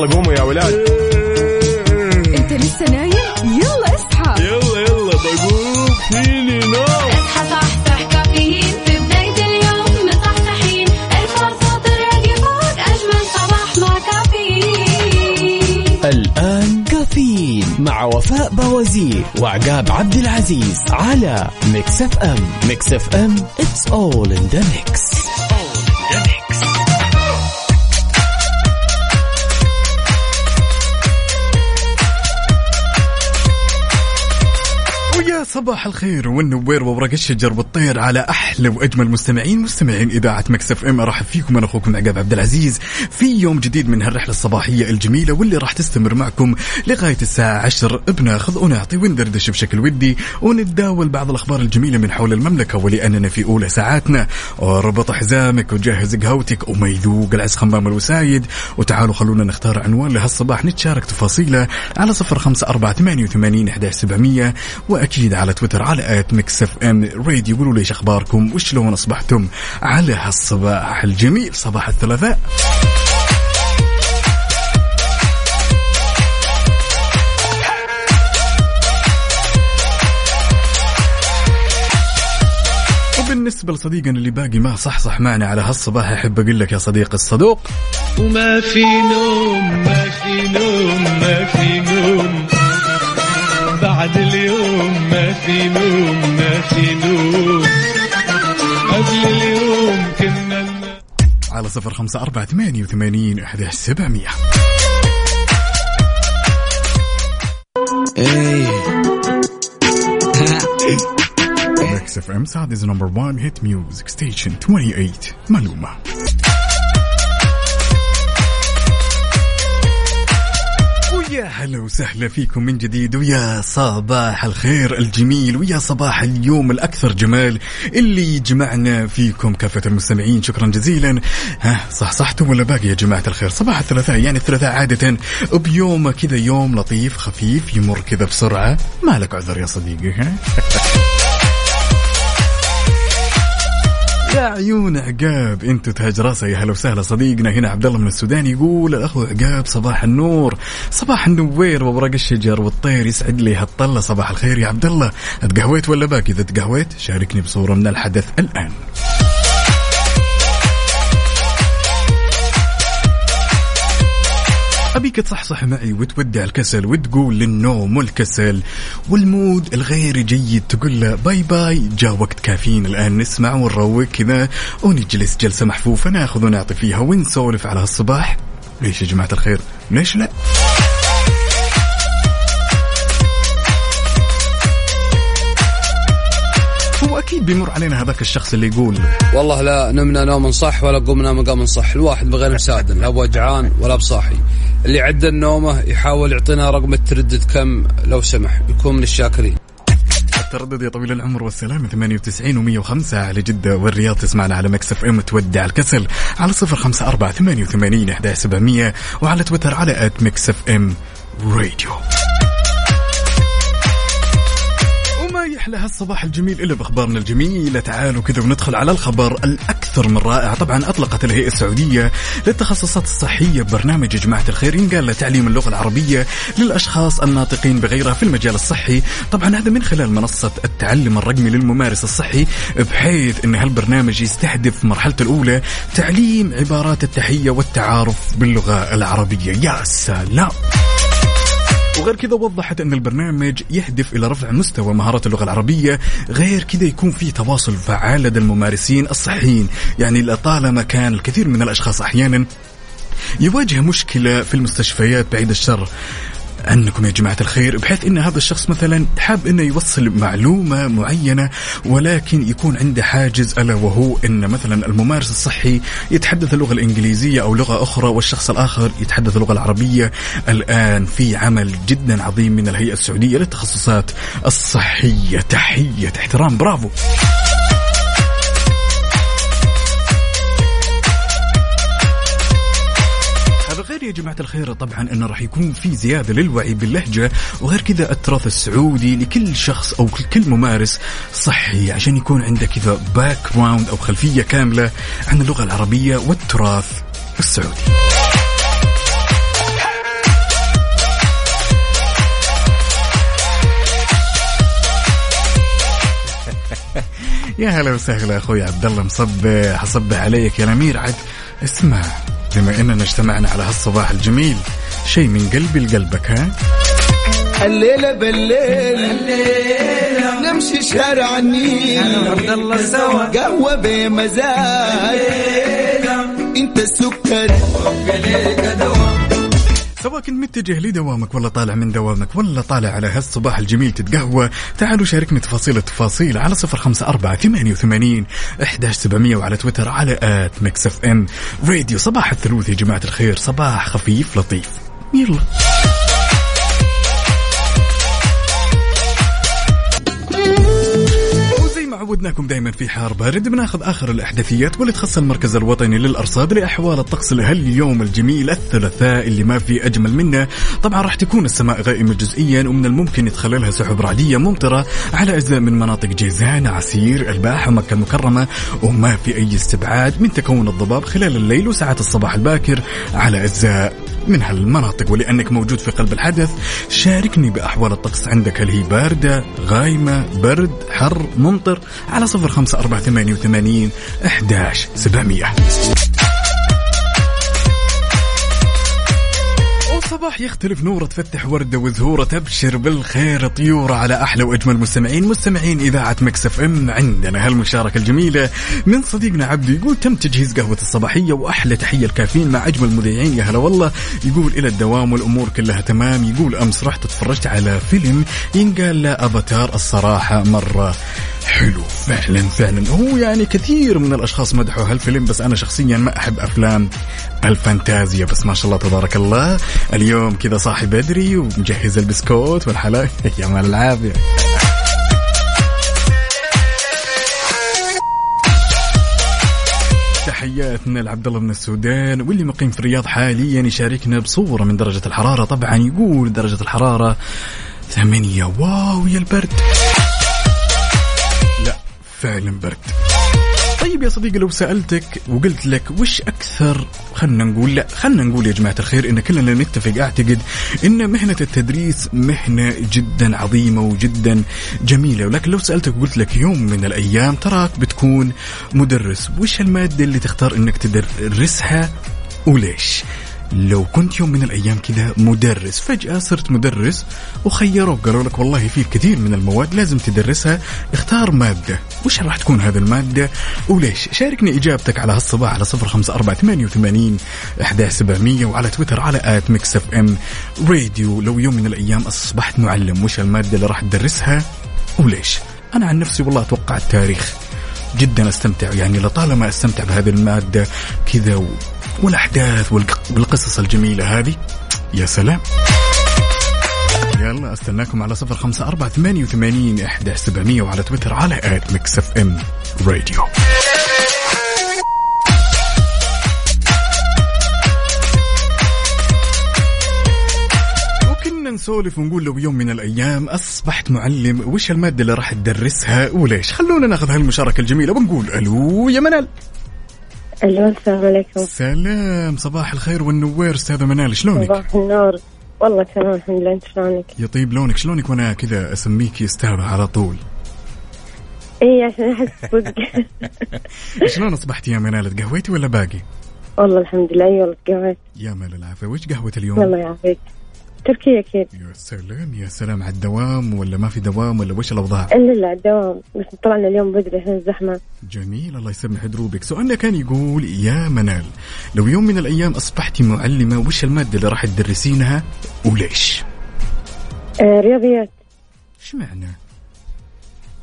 يلا قوموا يا ولاد. انت لسه نايم؟ يلا اصحى، يلا يلا بقوم فيني نوم. اصحى صحصح كافيين في بداية اليوم، مصحصحين الفرصة تراقي فوق أجمل صباح مع كافيين. الآن كافيين مع وفاء بوازير وعقاب عبد العزيز على ميكس اف ام. ميكس اف ام it's all in the mix. صباح الخير والنوير وورق الشجر والطير على أحلى وأجمل مستمعين إذاعة مكس اف ام. أرحب فيكم أنا أخوكم عقاب عبد العزيز في يوم جديد من هالرحلة الصباحية الجميلة واللي راح تستمر معكم لغاية الساعة 10. بناخذ ونعطي وندردش بشكل ودي ونتداول بعض الأخبار الجميلة من حول المملكة، ولأننا في أولى ساعاتنا ربط حزامك وجهز قهوتك وما يذوق العز خمام الوسايد، وتعالوا خلونا نختار عنوان لهالصباح نتشارك تفاصيله على 0548811700 وأكيد على تويتر على @mixfmradio. قولوا ليش أخباركم وشلون أصبحتم على هالصباح الجميل، صباح الثلاثاء. بالنسبة لصديقنا اللي باقي ما صحصح معنا على هالصباح، أحب أقول لك يا صديق الصدوق، وما في نوم ما في نوم ما في نوم بعد اليوم، ما في نوم ما في نوم قبل اليوم كنا على 0548811700. Mix FM South is number one hit music station 28 معلومة. يا هلا وسهلا فيكم من جديد، ويا صباح الخير الجميل، ويا صباح اليوم الأكثر جمال اللي جمعنا فيكم كافة المستمعين. شكرا جزيلا. ها صح صحتم ولا باقي يا جماعة الخير؟ صباح الثلاثاء، يعني الثلاثاء عادة بيوم كذا، يوم لطيف خفيف يمر كذا بسرعة، ما لك عذر يا صديقي. ها يا عيون عقاب انتو تهج راسه. يا هلا وسهلا صديقنا هنا عبد الله من السودان يقول، الاخو عقاب صباح النور صباح النوير وبرق الشجر والطير، يسعد لي هالطله. صباح الخير يا عبد الله، اتقهويت ولا باقي؟ اذا تقهويت شاركني بصوره من الحدث الان. أبيك تصحصح معي وتودع الكسل وتقول للنوم والكسل والمود الغير جيد، تقول له باي باي، جاء وقت كافيين الآن نسمع ونروق كذا ونجلس جلسة محفوفة ناخذ ونعطي فيها ونسولف على هالصباح. ليش يا جماعة الخير؟ ليش لا؟ أكيد بيمر علينا هذاك الشخص اللي يقول والله لا نمنا نوم صح ولا قمنا مقام صح، الواحد بغير مساعد، لا بوجعان ولا بصاحي. اللي عنده نومه يحاول يعطينا رقم التردد كم لو سمح، يكون من الشاكرين. التردد يا طويل العمر والسلامة 98 و105 على جدة والرياض، تسمعنا على مكس اف ام. تودع الكسل على 0548811700 وعلى تويتر على @mixfmradio. أحلى هالصباح الجميل إلا بأخبارنا الجميلة. تعالوا كذا وندخل على الخبر الأكثر من رائع. طبعا أطلقت الهيئة السعودية للتخصصات الصحية برنامج جماعة الخير ينقال لتعليم اللغة العربية للأشخاص الناطقين بغيرها في المجال الصحي. طبعا هذا من خلال منصة التعلم الرقمي للممارس الصحي، بحيث أن هالبرنامج يستهدف مرحلة الأولى تعليم عبارات التحية والتعارف باللغة العربية. يا سلام. وغير كذا وضحت أن البرنامج يهدف إلى رفع مستوى مهارات اللغة العربية، غير كذا يكون فيه تواصل فعال لدى الممارسين الصحيين. يعني لطالما كان الكثير من الأشخاص أحيانا يواجه مشكلة في المستشفيات بعيد الشر عنكم يا جماعة الخير، بحيث أن هذا الشخص مثلا حاب أنه يوصل معلومة معينة ولكن يكون عنده حاجز، ألا وهو أن مثلا الممارس الصحي يتحدث اللغة الإنجليزية أو لغة أخرى والشخص الآخر يتحدث اللغة العربية. الآن في عمل جدا عظيم من الهيئة السعودية للتخصصات الصحية، تحية احترام، برافو. غير يا جماعة الخير طبعا أنه راح يكون في زيادة للوعي باللهجة، وغير كذا التراث السعودي لكل شخص أو كل ممارس صحي، عشان يكون عنده كذا باك جراوند أو خلفية كاملة عن اللغة العربية والتراث السعودي. يا هلا وسهلا أخوي عبد الله مصبح، أصبح عليك يا الأمير. عاد اسمع، بما إننا اجتمعنا على هالصباح الجميل، شيء من قلبي لقلبك. ها الليلة بالليل نمشي شارع النيل، عبد الله سوا قهوة بمزاج، انت السكر سواء كنت متجه لدوامك ولا طالع من دوامك ولا طالع على هالصباح الجميل تتقهوى، تعالوا شاركني تفاصيل على 054-88-11700 وعلى تويتر على @mixfm راديو. صباح الثلاث يا جماعة الخير، صباح خفيف لطيف. يلا عودناكم دائما في حار بارد، بناخذ آخر الأحداثيات واللي تخص المركز الوطني للأرصاد لأحوال الطقس لهاليوم الجميل الثلاثاء اللي ما في أجمل منه. طبعا راح تكون السماء غائمة جزئيا، ومن الممكن يتخللها سحب رعدية ممطرة على أجزاء من مناطق جيزان، عسير، الباحة ومكة المكرمة، وما في أي استبعاد من تكون الضباب خلال الليل وساعات الصباح الباكر على أجزاء من هالمناطق. ولأنك موجود في قلب الحدث، شاركني بأحوال الطقس عندك، هل هي باردة، غايمة، برد، حر، ممطر، على 054-88-11700. صباح يختلف نوره، تفتح ورده وزهوره، تبشر بالخير طيوره على احلى واجمل مستمعين اذاعه مكس اف ام. عندنا هالمشاركه الجميله من صديقنا عبدو، يقول تم تجهيز قهوه الصباحيه واحلى تحيه الكافيين مع اجمل مذيعين. يا هلا والله. يقول الى الدوام والامور كلها تمام. يقول امس رحت اتفرجت على فيلم ينقال له افاتار، الصراحه مره حلو. فعلا هو يعني كثير من الاشخاص مدحوا هالفيلم، بس انا شخصيا ما احب افلام الفانتازيا، بس ما شاء الله تبارك الله اليوم كذا صاحي بدري ومجهز البسكوت والحلاوة. يا مال العافية. تحياتنا لعبد الله من السودان واللي مقيم في الرياض حاليا، يشاركنا بصورة من درجة الحرارة. طبعا يقول درجة الحرارة 8. واو يا البرد، لا فعلا برد. طيب يا صديقي، لو سألتك وقلت لك وش أكثر، خلنا نقول يا جماعة الخير إن كلنا نتفق أعتقد إن مهنة التدريس مهنة جدا عظيمة وجدا جميلة، ولكن لو سألتك وقلت لك يوم من الأيام تراك بتكون مدرس، وش المادة اللي تختار إنك تدرسها وليش؟ لو كنت يوم من الأيام كذا مدرس، فجأة صرت مدرس وخيروك قالوا لك والله في كثير من المواد لازم تدرسها، اختار مادة، وش راح تكون هذه المادة وليش؟ شاركني إجابتك على هالصباح على 054-88-11700 وعلى تويتر على @mixfmradio. لو يوم من الأيام أصبحت معلم، وش المادة اللي راح تدرسها وليش؟ أنا عن نفسي والله أتوقع التاريخ، جدا أستمتع، يعني لطالما أستمتع بهذه المادة كذا والأحداث والقصص الجميلة هذه. يا سلام. يلا أستناكم على 054-88-11700 وعلى تويتر على @mixfmradio. نسولف ونقول لو يوم من الأيام أصبحت معلم، وش المادة اللي راح تدرسها وليش؟ خلونا ناخذ هالمشاركة الجميلة ونقول ألو يا منال. ألو، السلام عليكم. سلام، صباح الخير والنوير أستاذة منال، شلونك؟ صباح النور، والله تمام الحمد لله، أنت شلونك؟ يطيب لونك، شلونك وأنا كذا أسميكي أستاذة على طول؟ إيه عشان أحس صدق. شلون أصبحتي يا منال، تقهويتي ولا باقي؟ والله الحمد لله، والله تقهويت. يا مال العافية. وش قهوة اليوم؟ الله يعافيك، تركيا أكيد. يا سلام يا سلام، على الدوام ولا ما في دوام ولا وش الأوضاع؟ إلا على الدوام، بس طلعنا اليوم بدري عشان الزحمة. جميل، الله يسمح دروبك. سؤالنا كان يقول يا منال لو يوم من الأيام أصبحتي معلمة، وش المادة اللي راح تدرسينها وليش؟ رياضيات. شو معنى؟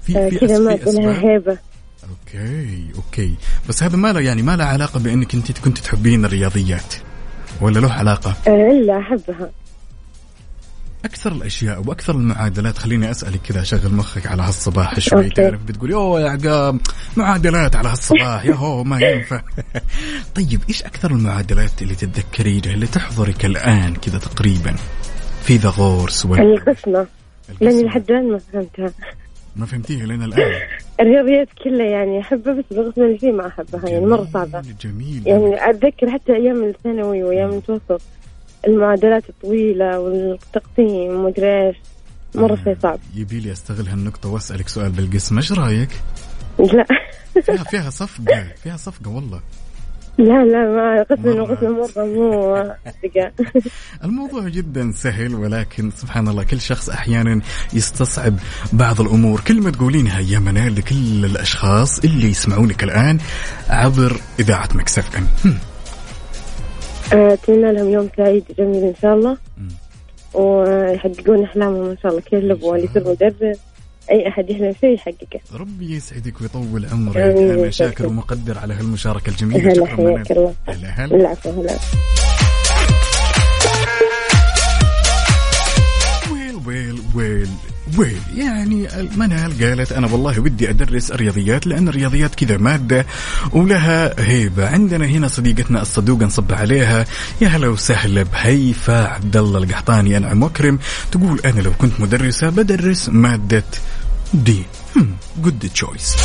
في أسماء هيبة. أوكي، بس هذا ما له يعني ما له علاقة بأنك أنت كنت تحبين الرياضيات ولا له علاقة؟ إلا أحبها. أكثر الأشياء وأكثر المعادلات، خليني أسألك كذا، شغل مخك على هالصباح شوي. تعرف بتقولي أوه يا عقام معادلات على هالصباح، يا هو ما ينفع. طيب إيش أكثر المعادلات اللي تتذكرينها اللي تحضرك الآن كذا تقريبا في ذا غورس؟ القسمة، لأني لحد الآن ما فهمتها. ما فهمتيها لين الآن؟ الرياضيات كلها يعني أحبها، بس القسمة اللي فيه ما أحبها، يعني مرة صعبة. جميل. يعني أتذكر حتى أيام الثانوي وأيام المتوسط المعادلات الطويلة والتقسيم ومدريش مرة شيء صعب. يبيلي أستغل هالنقطة وأسألك سؤال بالقسمة، إيش رأيك؟ لا فيها صفقة، فيها صفقة والله. لا لا ما قسم مرة مو صفقة. الموضوع جدا سهل، ولكن سبحان الله كل شخص أحيانا يستصعب بعض الأمور. كلمة تقولينها يا منال لكل الأشخاص اللي يسمعونك الآن عبر إذاعة ميكس اف ام، أتمنى لهم يوم سعيد جميل إن شاء الله، ويحققون أحلامهم إن شاء الله. كل أبوه يصير مدرب، أي أحد يحلم فيه يحققه. ربي يسعدك ويطول عمرك. أنا شاكر ومقدر على هالمشاركة الجميلة. شكرا لك. هلا هلا. ويل ويل ويل ويل، يعني منال قالت أنا والله ودي أدرس الرياضيات، لأن الرياضيات كذا مادة ولها هيبة. عندنا هنا صديقتنا الصدوقة نصب عليها، يا هلا وسهلا بهيفا عبد الله القحطاني أنعم وكرم، تقول أنا لو كنت مدرسة بدرس مادة دي. good choice.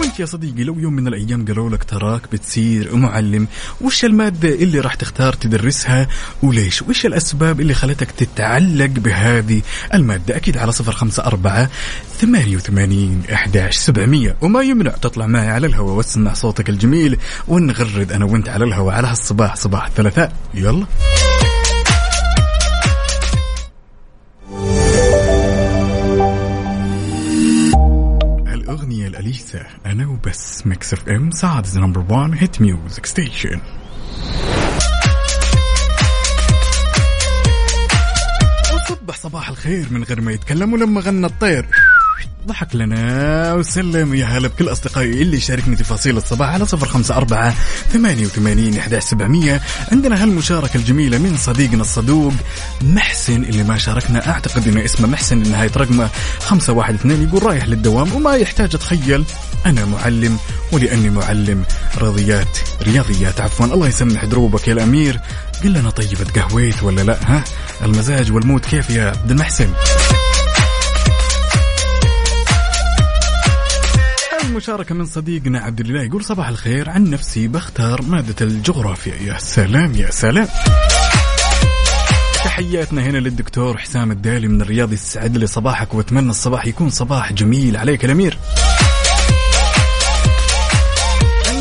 وانت يا صديقي لو يوم من الأيام قالوا لك تراك بتصير معلم، وش المادة اللي راح تختار تدرسها وليش؟ وش الأسباب اللي خلتك تتعلق بهذه المادة؟ أكيد على 054-88-11-700. وما يمنع تطلع معي على الهواء واسمع صوتك الجميل ونغرد أنا وانت على الهواء على هالصباح، صباح الثلاثاء. يلا اليسا، انا وبس. ميكس اف ام سعد نمبر 1 هيت ميوزك ستيشن. وصبح صباح الخير من غير ما يتكلم، ولما غنى الطير ضحك لنا وسلم. يا هلا بكل أصدقائي اللي شاركني تفاصيل الصباح على 054-88-11-700. عندنا هالمشاركة الجميلة من صديقنا الصدوق محسن اللي ما شاركنا، أعتقد إنه اسمه محسن، النهاية رقمه 512. يقول رايح للدوام وما يحتاج أتخيل، أنا معلم ولأني معلم رياضيات عفوا. الله يسمح دروبك يا الأمير. قل لنا طيبة قهويت ولا لا؟ ها المزاج والمود كيف يا عبد المحسن؟ مشاركة من صديقنا عبد الله يقول صباح الخير، عن نفسي بختار مادة الجغرافيا. يا سلام يا سلام. تحياتنا هنا للدكتور حسام الدالي من الرياض، يسعد لي صباحك واتمنى الصباح يكون صباح جميل عليك الأمير.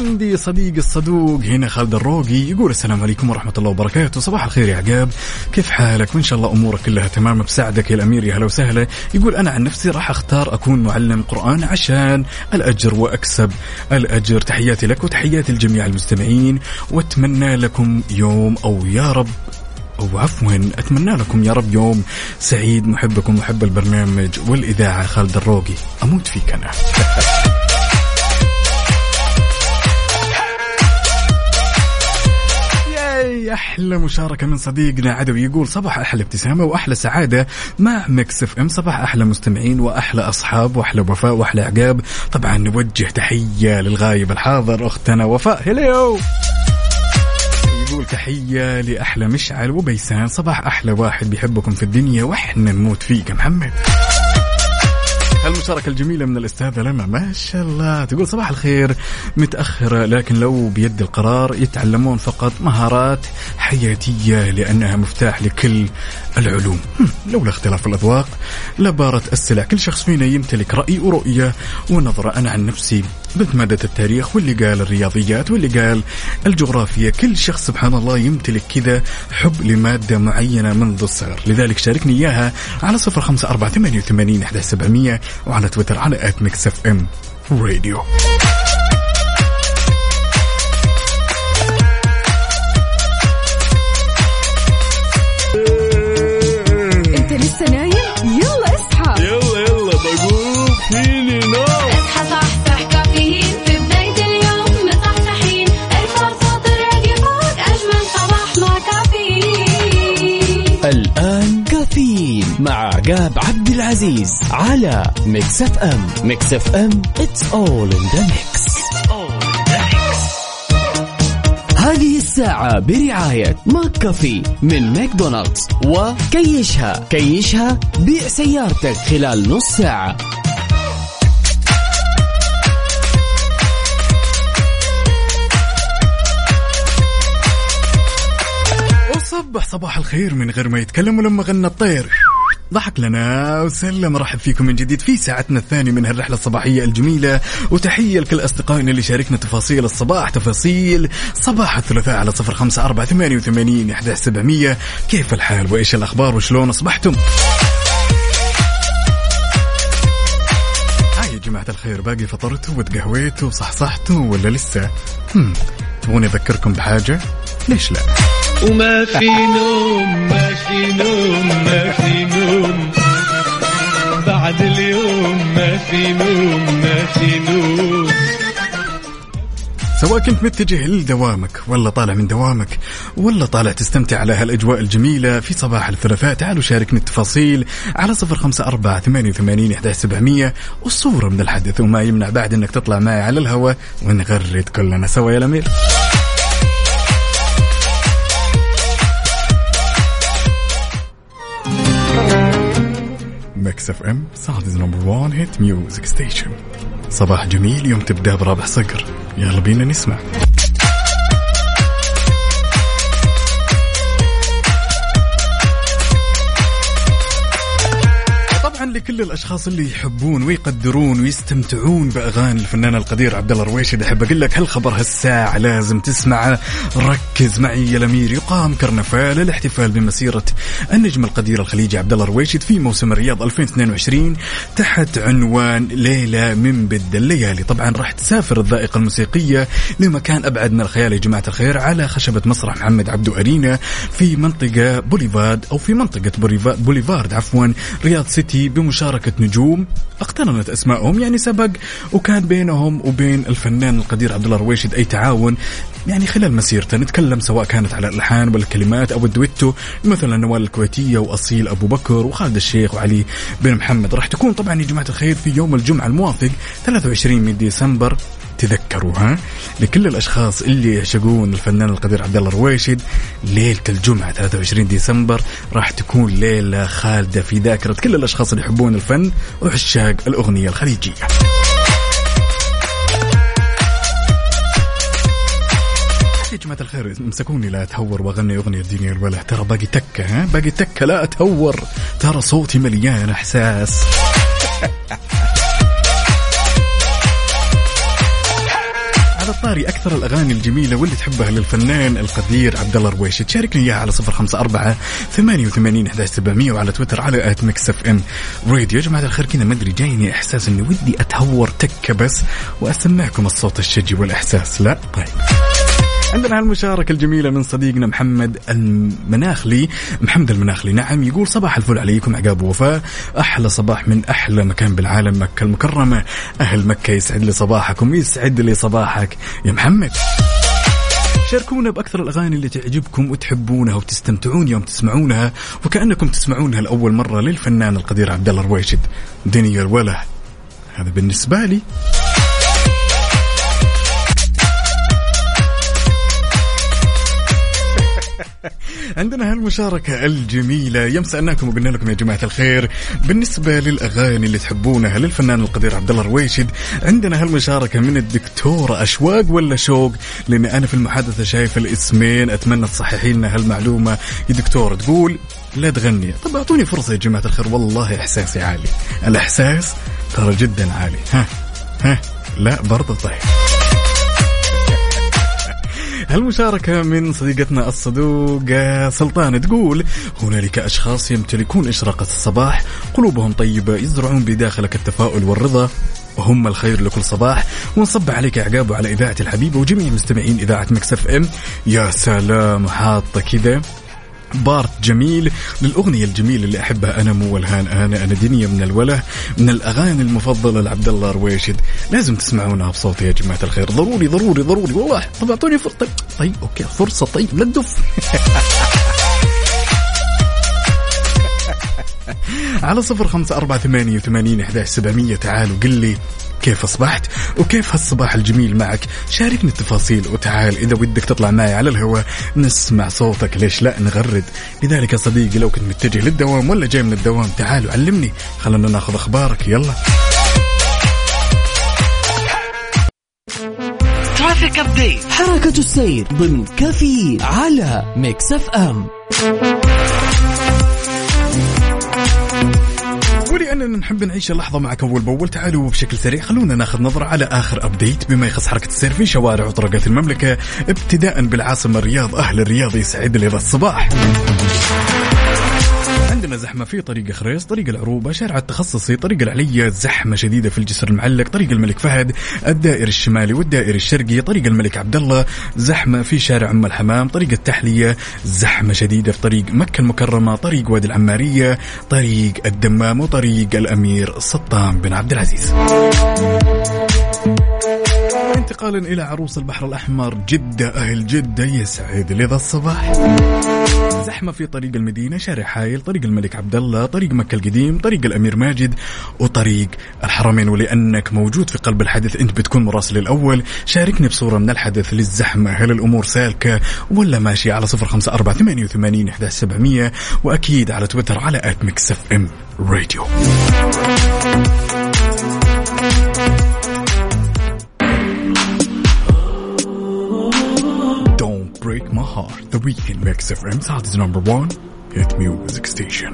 عندي صديق الصدوق هنا خالد الروقي يقول السلام عليكم ورحمة الله وبركاته، صباح الخير يا عقاب، كيف حالك؟ وإن شاء الله أمورك كلها تمام بساعدك يا الأمير. يا هلا وسهلا. يقول أنا عن نفسي راح أختار أكون معلم قرآن عشان الأجر وأكسب الأجر. تحياتي لك وتحياتي لجميع المستمعين، وأتمنى لكم يوم أو يا رب أو عفوا أتمنى لكم يا رب يوم سعيد. محبكم محب البرنامج والإذاعة خالد الروقي، أموت فيك أنا. أحلى مشاركة من صديقنا عدوي يقول صباح أحلى ابتسامة وأحلى سعادة مع ميكس اف ام، صباح أحلى مستمعين وأحلى أصحاب وأحلى وفاء وأحلى عقاب. طبعا نوجه تحية للغايب الحاضر أختنا وفاء، هلو. يقول تحية لأحلى مشعل وبيسان، صباح أحلى واحد بيحبكم في الدنيا وإحنا نموت فيك محمد. المشاركة الجميلة من الأستاذة لما ما شاء الله تقول صباح الخير، متأخرة لكن لو بيد القرار يتعلمون فقط مهارات حياتية لأنها مفتاح لكل العلوم. لولا اختلاف الأذواق لبارت السلع. كل شخص فينا يمتلك رأي ورؤية ونظرة. أنا عن نفسي بتمادة التاريخ، واللي قال الرياضيات، واللي قال الجغرافيا. كل شخص سبحان الله يمتلك كذا حب لمادة معينة منذ الصغر، لذلك شاركني إياها على 054-88-11-700 وعلى تويتر على @mixfmradio. انت لسه نايم؟ يلا اصحى، يلا يلا بقوم فيني نوم. اصحى صحصح كافيين في بداية اليوم، مصحصحين ارفع صوت الراديو فوق، أجمل صباح مع كافيين. الآن كافيين مع عقاب عبد العزيز على ميكس اف ام. ميكس اف ام it's all in the mix. هذه الساعة برعاية ماك كافي من ماكدونالدز وكيشها. كيشها بيع سيارتك خلال نص ساعة. صباح الخير من غير ما يتكلم، ولما غنى الطير ضحك لنا وسلم. رحب فيكم من جديد في ساعتنا الثانية من هالرحلة الصباحية الجميلة، وتحية لكل أصدقائنا اللي شاركنا تفاصيل الصباح. تفاصيل صباح الثلاثاء على 0548811700. كيف الحال وإيش الأخبار وشلون أصبحتم؟ هاي يا جماعة الخير، باقي فطرتوا وتقهويتوا وصحصحتوا ولا لسه؟ تبغوني أذكركم بحاجة؟ ليش لا؟ وما في نوم ما في نوم ما في نوم بعد اليوم، ما في نوم ما في نوم. سواء كنت متجه لدوامك ولا طالع من دوامك ولا طالع تستمتع على هالأجواء الجميلة في صباح الثلاثاء، تعالوا شاركنا التفاصيل على 0548811700 والصورة من الحدث، وما يمنع بعد أنك تطلع معي على الهواء ونغرد كلنا سوا يا الأمير. Mix FM Saudi's #1 hit music station. صباح جميل، يوم تبدأ برابح صقر. يلا بينا نسمع. لكل الأشخاص اللي يحبون ويقدرون ويستمتعون بأغاني الفنان القدير عبد الله الرويشد، أحب أقول لك هالخبر هالساعة لازم تسمعه. ركز معي يا الأمير. يقام كرنفال الاحتفال بمسيرة النجم القدير الخليجي عبد الله الرويشد في موسم الرياض 2022 تحت عنوان ليلة من بد الليالي. طبعا راح تسافر الذائقة الموسيقية لمكان أبعد من الخيال يا جماعة الخير، على خشبة مسرح محمد عبدو أرينا في منطقة بوليفارد أو في منطقة بوليفارد عفوا رياض سيتي، مشاركة نجوم اقترنت أسمائهم يعني سبق وكان بينهم وبين الفنان القدير عبد الله الرويشد أي تعاون يعني خلال مسيرته، نتكلم سواء كانت على الألحان والكلمات أو الدويتو مثل النوال الكويتية وأصيل أبو بكر وخالد الشيخ وعلي بن محمد. راح تكون طبعا يا جماعة الخير في يوم الجمعة الموافق 23 من ديسمبر. تذكروا لكل الأشخاص اللي يعشقون الفنان القدير عبد الله الرويشد، ليلة الجمعة 23 ديسمبر راح تكون ليلة خالدة في ذاكرة كل الأشخاص اللي يحبون الفن وعشاق الأغنية الخليجية. يا جماعة الخير امسكوني لا أتهور وأغني أغنية ديني الولا، ترى باقي تكة باقي تكة، لا أتهور ترى صوتي مليان إحساس. على الطاري أكثر الأغاني الجميلة واللي تحبها للفنان القدير عبد الله الرويشد شاركني إياها على 0548811700 وعلى تويتر على @mixfmradio. يا جماعة الخير كذا ما أدري جايني إحساس إني ودي أتهور تكة بس وأسمعكم الصوت الشجي والإحساس. لا طيب، عندنا هالمشاركة الجميلة من صديقنا محمد المناخلي نعم، يقول صباح الفل عليكم عقاب ووفاء، أحلى صباح من أحلى مكان بالعالم مكة المكرمة. أهل مكة يسعد لي صباحكم، يسعد لي صباحك يا محمد. شاركونا بأكثر الأغاني اللي تعجبكم وتحبونها وتستمتعون يوم تسمعونها وكأنكم تسمعونها لأول مرة للفنان القدير عبد الله الرويشد. دنيا الوله هذا بالنسبة لي. عندنا هالمشاركة الجميلة، يوم سألناكم وقلنا لكم يا جماعة الخير بالنسبة للأغاني اللي تحبونها للفنان القدير عبد الله الرويشد، عندنا هالمشاركة من الدكتورة أشواق ولا شوق، لأن أنا في المحادثة شايف الاسمين، أتمنى تصححي لنا هالمعلومة يا دكتورة. تقول لا تغني. طب أعطوني فرصة يا جماعة الخير، والله إحساسي عالي، الإحساس ترى جدا عالي. ها لا برضه طيب. هالمشاركة من صديقتنا الصدوقة سلطان، تقول هنالك أشخاص يمتلكون إشراقة الصباح، قلوبهم طيبة، يزرعون بداخلك التفاؤل والرضا، هم الخير لكل صباح. ونصب عليك عقابه على إذاعة الحبيبة وجميع مستمعين إذاعة مكس اف ام. يا سلام، حاطة كذا بارت جميل للأغنية الجميلة اللي أحبها أنا، مو والهان أنا دنيا من الوله، من الأغاني المفضلة لعبد الله رويشد. لازم تسمعونها بصوتي يا جماعة الخير، ضروري ضروري ضروري والله. طب أعطوني فرصة طيب، أوكي فرصة طيب، لا تدف. على 0548811700 تعالوا قل لي كيف أصبحت وكيف هالصباح الجميل معك. شاركني التفاصيل وتعال إذا ودك تطلع معي على الهواء نسمع صوتك، ليش لا نغرد. لذلك يا صديقي لو كنت متجه للدوام ولا جاي من الدوام تعال وعلمني، خلنا ناخذ أخبارك يلا. ترافيك أبديت، حركة السير ضمن كفي على ميكس اف ام. ولأننا نحب نعيش اللحظة معكم أول بأول، تعالوا بشكل سريع خلونا ناخذ نظرة على آخر أبديت بما يخص حركة السير في شوارع وطرقات المملكة، ابتداء بالعاصمة الرياض. أهل الرياض يسعد لي الصباح. عندنا زحمة في طريق خريص، طريق العروبة، شارع التخصصي، طريق العلية، زحمة شديدة في الجسر المعلق، طريق الملك فهد، الدائري الشمالي والدائري الشرقي، طريق الملك عبد الله، زحمة في شارع أم الحمام، طريق التحلية، زحمة شديدة في طريق مكة المكرمة، طريق وادي العمارية، طريق الدمام، وطريق الأمير سلطان بن عبد العزيز. انتقالا إلى عروس البحر الأحمر، جدة، أهل جدة يسعد لذا الصباح. زحمة في طريق المدينة، شارع حائل، طريق الملك عبدالله، طريق مكة القديم، طريق الأمير ماجد، وطريق الحرمين. ولأنك موجود في قلب الحدث أنت بتكون مراسل الأول، شاركني بصورة من الحدث للزحمة، هل الأمور سالكة ولا ماشية؟ على 0548811700 وأكيد على تويتر على @mixfmradio. Break my heart. The Weekend Mix FM South's number one hit music station.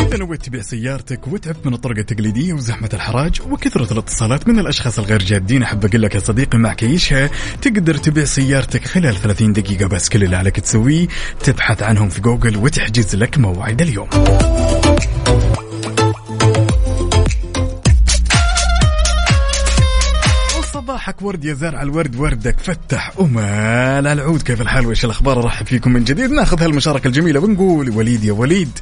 إذا نويت تبيع سيارتك وتعبت من الطرق التقليدية وزحمة الحراج وكثرة الاتصالات من الأشخاص الغير جادين، أحب أقول لك يا صديقي معك عيشها. تقدر تبيع سيارتك خلال 30 دقيقة بس. كل اللي عليك تسويه تبحث عنهم في جوجل وتحجز لك موعد اليوم. صباحك ورد يا زارع الورد، وردك فتح ومال العود. كيف الحال وإيش الأخبار؟ أرحب فيكم من جديد، ناخذ هالمشاركة الجميلة ونقول وليد. يا وليد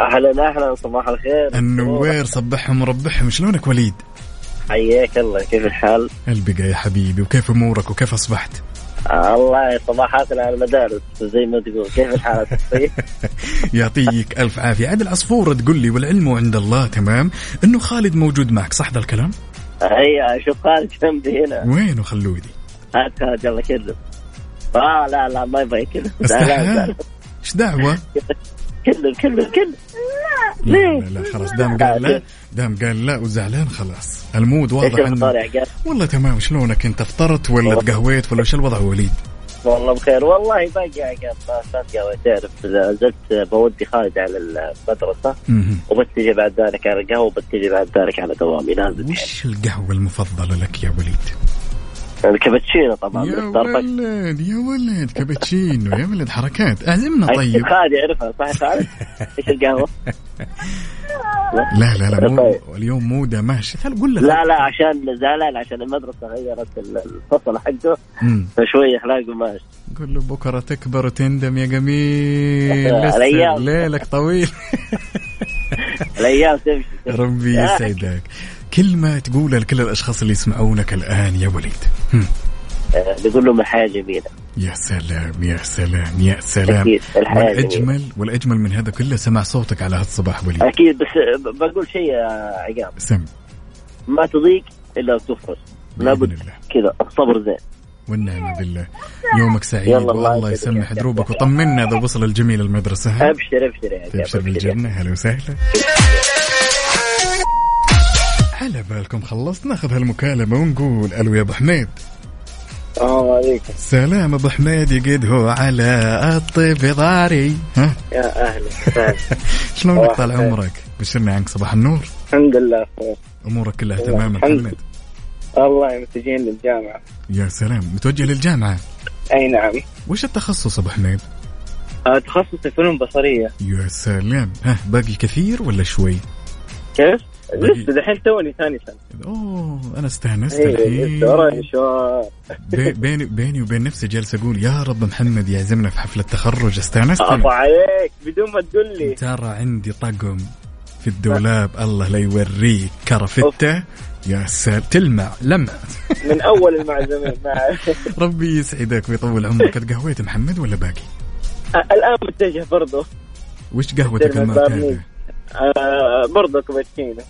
أهلا أهلا، صباح الخير، النوير، صبحهم وربحهم. شلونك وليد؟ حياك الله، كيف الحال؟ البقى يا حبيبي، وكيف أمورك وكيف أصبحت؟ الله، صباحاتنا على المدارس زي ما تقول. كيف الحال؟ يعطيك ألف عافية. عاد العصفورة تقول لي والعلم عند الله، تمام، إنه خالد موجود معك، صح ذا الكلام؟ هيا شوف خالد جنبي هنا. وين وخلودي؟ هات خالد يلا كذب. لا لا ما يبغى يكذب. استحيل. إيش دعوة؟ كذب. لا لا خلاص، دام قال لا وزعلان خلاص. المود واضح عنه. والله تمام. شلونك أنت؟ فطرت ولا تقهويت ولا وش الوضع وليد؟ والله بخير والله، باقي عقاب ما صدق. وتعرف زلت بودي خالد على المدرسة وبتجي بعد ذلك على القهوة وبتجي بعد ذلك على دوامي. لازم. وش القهوة المفضلة لك يا وليد؟ الكابتشينو طبعا. يا ولد كابتشينو. يا ولد حركات، أعلمنا. طيب خالد يعرفها صح خالد؟ إيش القهوة؟ لا لا لا مو اليوم موده ماشي. هل قول له لا عشان زعلان عشان المدرسه غيرت الفصل حقه فشويه اخلاقه ماشي. قول له بكره تكبر وتندم يا جميل، لسه ليلك طويل. الايام تمشي. ربي يسعدك. كلمه تقولها لكل الاشخاص اللي يسمعونك الان يا وليد، بيقول لهم الحياة جميلة. يا سلام يا سلام يا سلام. والأجمل والأجمل من هذا كله سمع صوتك على هالصباح وليد. أكيد، بس بقول شيء يا عقاب. سم. ما تضيق إلا تفرج. لابد كذا الصبر زين. والنعمة بالله. يومك سعيد والله يسمح دروبك، وطمنا إذا وصل الجميل المدرسة. أبشر يا عقاب. أبشر بالجنة. هلا وسهلا. على بالكم خلصنا، ناخذ هالمكالمة ونقول ألو يا أبو حميد. سلام ابو حميد، يقد هو على الطيب ضاري. ها يا اهلا وسهلا. شلونك؟ طال عمرك، بشرنا عنك. صباح النور. الحمد لله بخير. امورك كلها تمام محمد؟ والله متجهين للجامعه. يا سلام، متوجه للجامعه؟ اي نعم. وش التخصص ابو حميد؟ تخصص فنون بصريه. يا سلام. ها باقي كثير ولا شوي؟ كيف لسه دحين توني ثاني سنة. أوه أنا استأنست الحين. بيني وبين نفسي جالس أقول يا رب محمد يعزمنا في حفلة تخرج. استأنست. أطلع عليك بدون ما تقول لي. ترى عندي طقم في الدولاب الله لا يوريك، كرفتة يا سال تلمع لمع من أول المعزمين. ربي يسعدك ويطول عمرك. قهوة محمد ولا باقي؟ الآن متجه برضه. وش قهوتك الماركة؟ برضه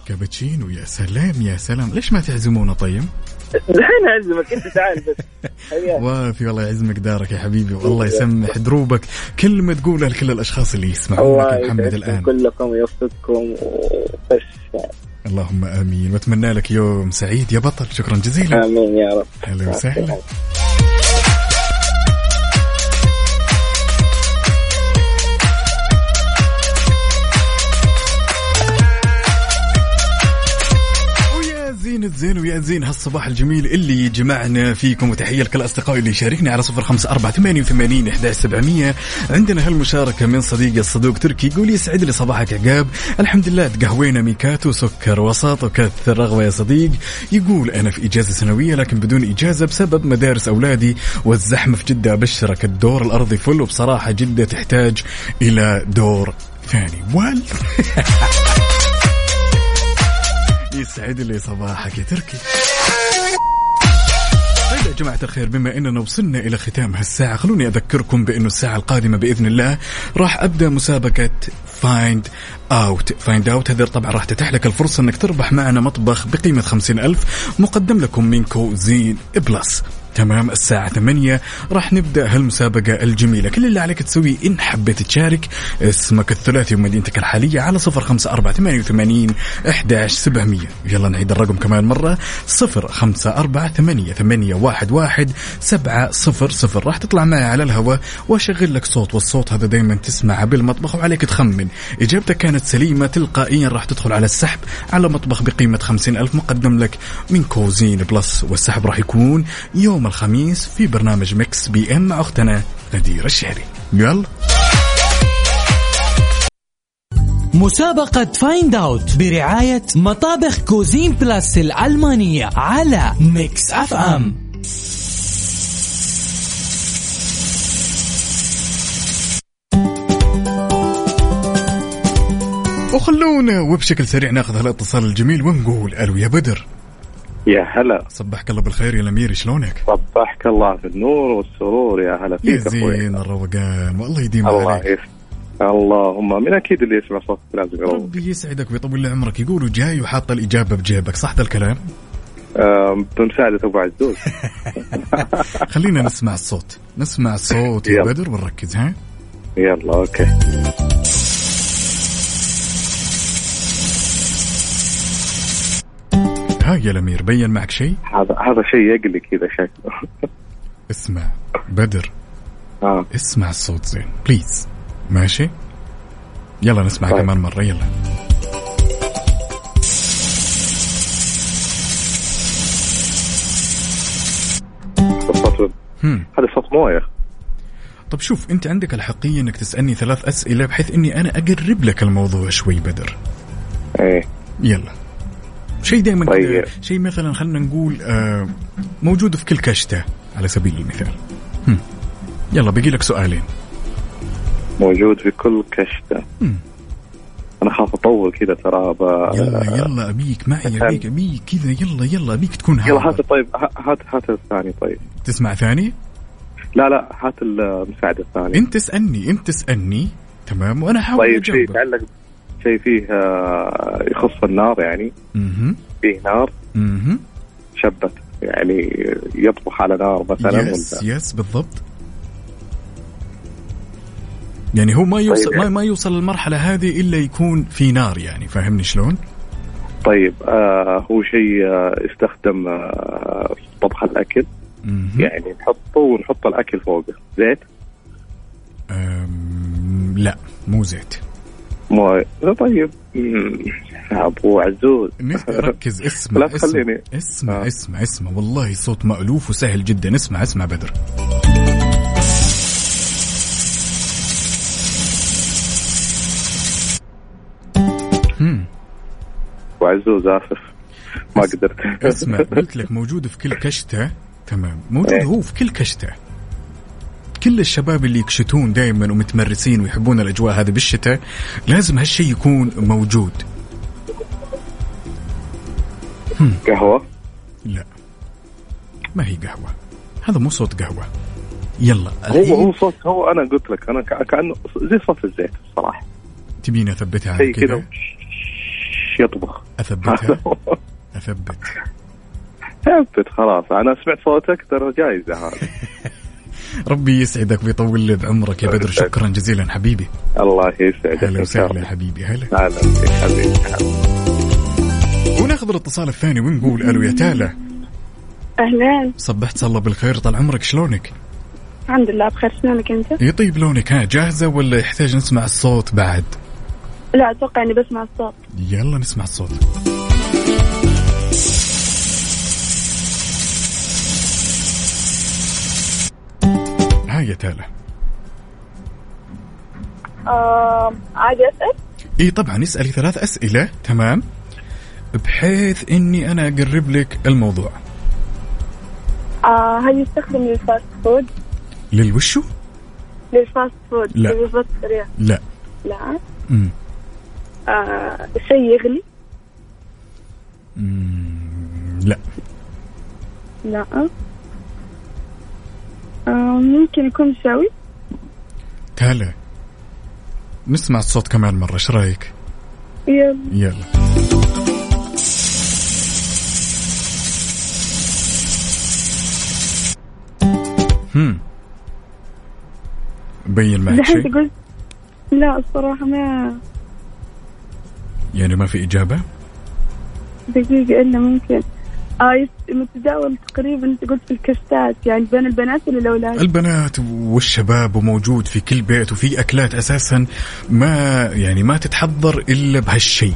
كابتشينو. يا سلام يا سلام. ليش ما تعزمونا؟ طيب الحين اعزمك انت، تعال بس. وافي والله يعزمك دارك يا حبيبي، والله يسمح دروبك. كلمه تقولها لكل الاشخاص اللي يسمعونك يا محمد الان، كلكم ويوفقكم وبس. اللهم امين، واتمنى لك يوم سعيد يا بطل. شكرا جزيلا. امين يا رب. اهلا وسهلا. كانت زين ويا زين هالصباح الجميل اللي جمعنا فيكم، وتحية لكل أصدقائي اللي يشاركني على 0548811700. عندنا هالمشاركة من صديق الصدوق تركي، يقول يسعد لي صباحك عقاب، الحمد لله تقهوينا ميكات وسكر وساط وكثر رغوة يا صديق. يقول أنا في إجازة سنوية لكن بدون إجازة بسبب مدارس أولادي والزحمة في جدة، أبشرك الدور الأرضي فل، وبصراحة جدة تحتاج إلى دور ثاني. يسعد لي صباحك يا تركي. هلا يا جماعة الخير، بما أننا وصلنا إلى ختام هالساعة خلوني أذكركم بأنه الساعة القادمة بإذن الله راح أبدأ مسابقة Find Out. هذا طبعا راح تتاح لك الفرصة أنك تربح معنا مطبخ بقيمة 50,000 مقدم لكم من كوزين بلس. تمام، الساعة 8 راح نبدأ هالمسابقة الجميلة. كل اللي عليك تسوي إن حبيت تشارك اسمك الثلاثي ومدينتك الحالية على 0548811700. يلا نعيد الرقم كمان مرة، 0548811700. راح تطلع معي على الهواء وأشغل لك صوت، والصوت هذا دايما تسمعه بالمطبخ وعليك تخمن. إجابتك كانت سليمة تلقائيا راح تدخل على السحب على مطبخ بقيمة 50,000 مقدم لك من كوزين بلس، والسحب راح يكون يوم الخميس في برنامج ميكس بي ام مع أختنا غدير الشهري. يلا مسابقة فايند اوت برعاية مطابخ كوزين بلاس الألمانية على ميكس اف ام. وخلونا وبشكل سريع ناخذ هالاتصال الجميل ونقول ألو يا بدر. يا هلا، صبحك الله بالخير يا الأمير، شلونك؟ صبحك الله بالنور والسرور يا هلا فيك أخوي، يزين الروقان والله يديم عليك. اللهم من أكيد اللي يسمع صوتك لازم يروق. ربي يسعدك ويطول لي عمرك. يقولوا جاي وحاط الإجابة بجيبك، صح الكلام؟ بمساعدة أبو عزوز. خلينا نسمع الصوت، نسمع صوت يا بدر ونركز. ها يلا أوكي. ها يا الأمير، بين معك شيء؟ هذا شيء يقلق كذا شكله. اسمع بدر، اسمع الصوت زين بليز، ماشي؟ يلا نسمع كمان مرة. يلا هذا صوت مويه. طب شوف، أنت عندك الحقية أنك تسألني 3 أسئلة بحيث أني أنا أقرب لك الموضوع شوي بدر. إيه يلا، شيء دائما طيب. شيء مثلا خلنا نقول موجود في كل كشتة على سبيل المثال. يلا بقي لك سؤالين. موجود في كل كشتة. أنا خاف أطول كذا ترى. يلا أبيك معي، أبيك كذا. يلا أبيك تكون هذا. يلا هات. طيب هات الثاني. طيب تسمع ثاني؟ لا هات المساعدة الثانية. أنت اسألني تمام وأنا أحاول أجاوب. طيب شيء تعلق فيه يخص النار يعني. فيه نار شبت يعني يطبخ على نار مثلا. يس بالضبط، يعني هو ما يوصل. طيب ما يوصل للمرحلة هذه إلا يكون في نار يعني، فاهمني شلون؟ طيب هو شيء يستخدم في طبخ الأكل. يعني نحط الأكل فوقه. زيت؟ لا مو زيت. طيب أبو عزوز ركز. اسمع والله صوت مألوف وسهل جدا. اسمع بدر. أبو عزوز آسف ما قدرت. اسمع قلت لك موجود في كل كشتة. تمام، موجود هو في كل كشتة. كل الشباب اللي يكشتون دائما ومتمرسين ويحبون الأجواء هذه بالشتاء لازم هالشيء يكون موجود. قهوة؟ لا ما هي قهوة، هذا مو صوت قهوة. يلا هو صوت، هو أنا قلت لك أنا كأنه زي صوت الزيت الصراحة. تبيني أثبتها على كده؟ يطبخ. أثبت خلاص، أنا سمعت صوتك ترى جايزة هذا. ربي يسعدك ويطول لي بعمرك يا بدر، شكرا جزيلا حبيبي. الله يسعدك. هلا وسهلا يا حبيبي. هلا حبيبي. وناخذ الاتصال الثاني ونقول الو يا تالا. اهلا، صبحت الله بالخير طال عمرك، شلونك؟ الحمد لله بخير، شلونك انت؟ يطيب لونك. ها جاهزه ولا يحتاج نسمع الصوت بعد؟ لا اتوقع اني بسمع الصوت. يلا نسمع الصوت. يتالا؟ عادي أسأل؟ إيه طبعا، اسألي 3 أسئلة تمام، بحيث إني أنا أقرب لك الموضوع. هل يستخدم للفاست فود؟ للوشو؟ للفاست فود؟ لا. للوجبات السريعة؟ لا. لا. شيء يغلي؟ لا. لا. ممكن يكون مشاوي؟ تالا نسمع الصوت كمان مرة، ايش رايك؟ يلا يلا. بين معك شيء؟ تقول لا الصراحة ما، يعني ما في إجابة؟ دقيقة إلا ممكن متداول تقريبا. أنت قلت في الكشتات، يعني بين البنات ولا الأولاد؟ البنات والشباب، وموجود في كل بيت، وفي أكلات أساسا ما يعني ما تتحضر إلا بهالشيء.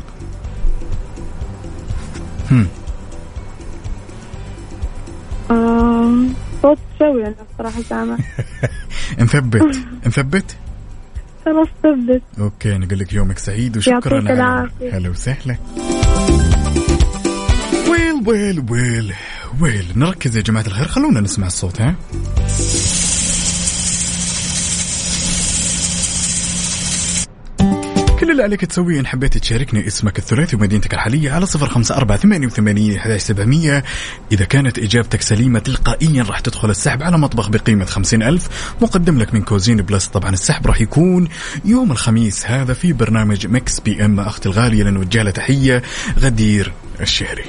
صوت شوي أنا بصراحة سامع. نثبت نثبت خلاص، ثبت. أوكي نقول لك يومك سعيد وشكرا على هلا وسهلا. ويل ويل ويل، نركز يا جماعة الخير، خلونا نسمع الصوت. ها كل اللي عليك تسويه إن حبيت تشاركني اسمك الثلاثي ومدينتك الحالية على 0548811700. إذا كانت إجابتك سليمة تلقائيا راح تدخل السحب على مطبخ بقيمة 50,000 مقدم لك من كوزين بلس. طبعا السحب راح يكون يوم الخميس هذا في برنامج مكس بي أم. أختي الغالية لنوجه لها تحية، غدير الشهري.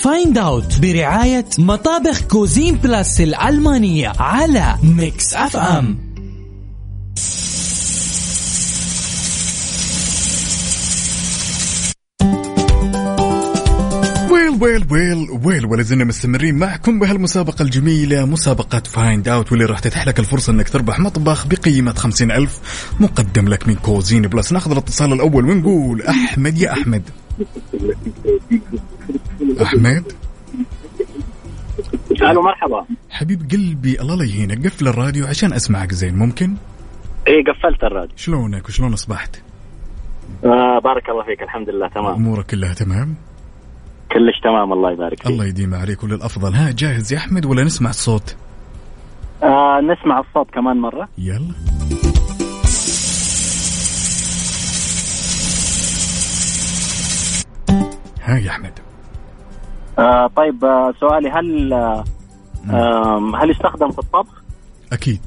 Find out برعاية مطابخ كوزين بلس الألمانية على ميكس اف ام. ويل ويل ويل ويل، ولازلنا مستمرين معكم بهالمسابقة الجميلة، مسابقة Find Out، واللي راح تتيح لك الفرصة أنك تربح مطبخ بقيمة 50,000 مقدم لك من كوزين بلس. ناخذ الاتصال الأول ونقول أحمد. يا أحمد. أحمد. ألو مرحبا حبيب قلبي، الله لا يهينك، قفل الراديو عشان أسمعك زين، ممكن؟ إيه قفلت الراديو. شلونك وشلون أصبحت؟ بارك الله فيك، الحمد لله تمام. أمورك كلها تمام؟ كلش تمام الله يبارك فيك. الله يديم عليك وللأفضل. ها جاهز يا أحمد ولا نسمع الصوت؟ نسمع الصوت كمان مرة، يلا. ها يا أحمد. طيب، سؤالي هل يستخدم في الطبخ؟ أكيد.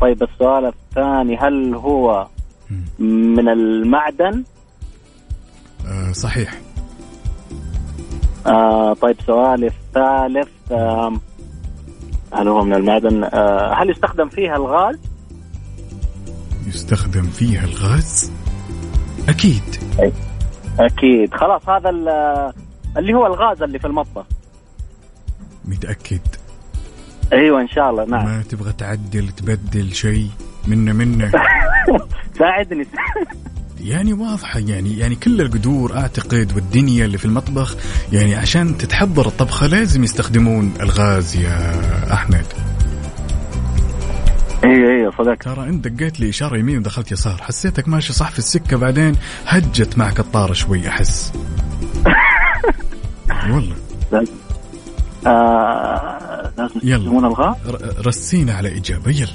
طيب السؤال الثاني، هل هو من المعدن؟ صحيح. طيب سؤالي الثالث، هل هو من المعدن؟ هل يستخدم فيها الغاز؟ يستخدم فيها الغاز؟ أكيد. أي. أكيد. خلاص هذا اللي هو الغاز اللي في المطبخ. متأكد؟ أيوة إن شاء الله. نعم. ما تبغى تعدل تبدل شيء منه ساعدني. يعني واضحة، يعني كل القدور أعتقد والدنيا اللي في المطبخ، يعني عشان تتحضر الطبخة لازم يستخدمون الغاز يا أحمد. ايوه صدق. ترى انت دقيت لي اشاره يمين ودخلت يسار، حسيتك ماشي صح في السكه، بعدين هجت معك الطاره شوي احس. والله لازم يستخدمون الغاز. رسينا على اجابه يلا.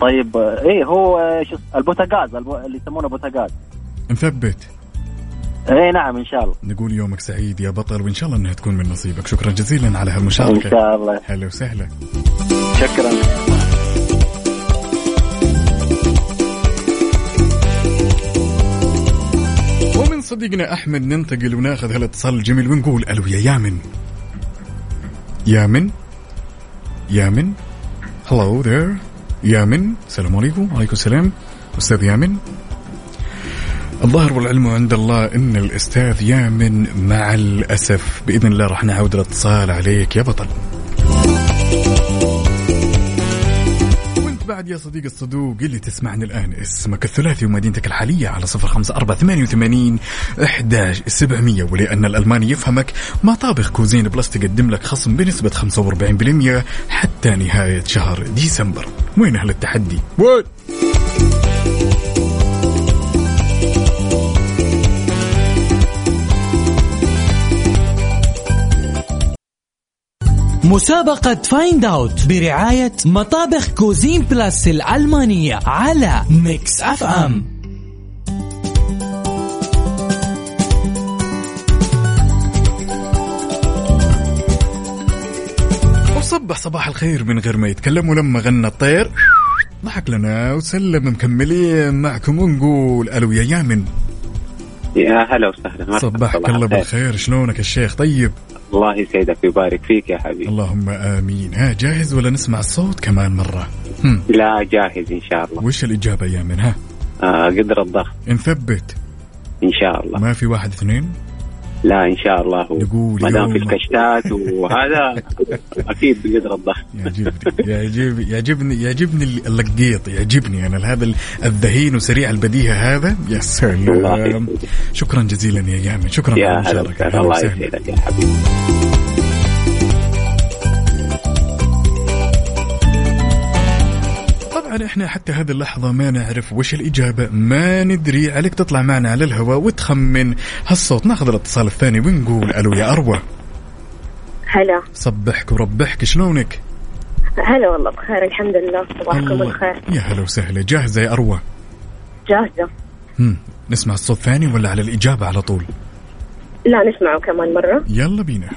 طيب ايه هو البوتاغاز اللي يسمونه بوتاغاز. مثبت؟ ايه نعم ان شاء الله. نقول يومك سعيد يا بطل، وان شاء الله انها تكون من نصيبك. شكرا جزيلا على هالمشاركه. ان شاء الله. هلا وسهلا. شكرا. ومن صديقنا احمد ننتقل وناخذ هالاتصال الجميل ونقول الو يا يامن. يامن يامن. hello there يامن. السلام عليكم. وعليكم السلام استاذ يامن. الظاهر والعلم عند الله ان الاستاذ يامن مع الاسف، باذن الله راح نعود الاتصال عليك يا بطل. بعد يا صديق الصدوق اللي تسمعني الآن، اسمك الثلاثي ومدينتك الحالية على 0548811700، ولأن الألماني يفهمك ما طابخ كوزين بلس تقدم لك خصم بنسبة 45% حتى نهاية شهر ديسمبر. وين أهل التحدي؟ وين؟ مسابقة فايند اوت برعاية مطابخ كوزين بلاس الألمانية على ميكس اف ام. وصبح صباح الخير من غير ما يتكلموا لما غنى الطير ضحك لنا وسلم. مكملين معكم ونقول الو يا يامن. يا هلا وسهلا، صباحك الله بالخير، شلونك الشيخ؟ طيب الله يسعدك ويبارك فيك يا حبيبي. اللهم آمين. ها جاهز ولا نسمع الصوت كمان مرة؟ لا جاهز إن شاء الله. وش الإجابة يا من؟ ها قدر الضغط نثبت إن شاء الله. ما في واحد اثنين؟ لا إن شاء الله، ما دام في الكشتات وهذا أكيد بقدر الضغط. يعجبني اللقيط، يعجبني أنا هذا الذهين وسريع البديهة هذا. يا سلام، شكرا جزيلا يا يامن، شكرا على المشاركة. الله يسعدك يا حبيبي. احنا حتى هذه اللحظة ما نعرف وش الإجابة، ما ندري، عليك تطلع معنا على الهواء وتخمن هالصوت. ناخذ الاتصال الثاني ونقول ألو يا أروى. هلا، صبحك وربحك، شلونك؟ هلا والله بخير الحمد لله، صباحكم بالخير. يا هلا وسهلا. جاهزة يا أروى؟ جاهزة. نسمع الصوت ثاني ولا على الإجابة على طول؟ لا نسمعه كمان مرة. يلا بينا.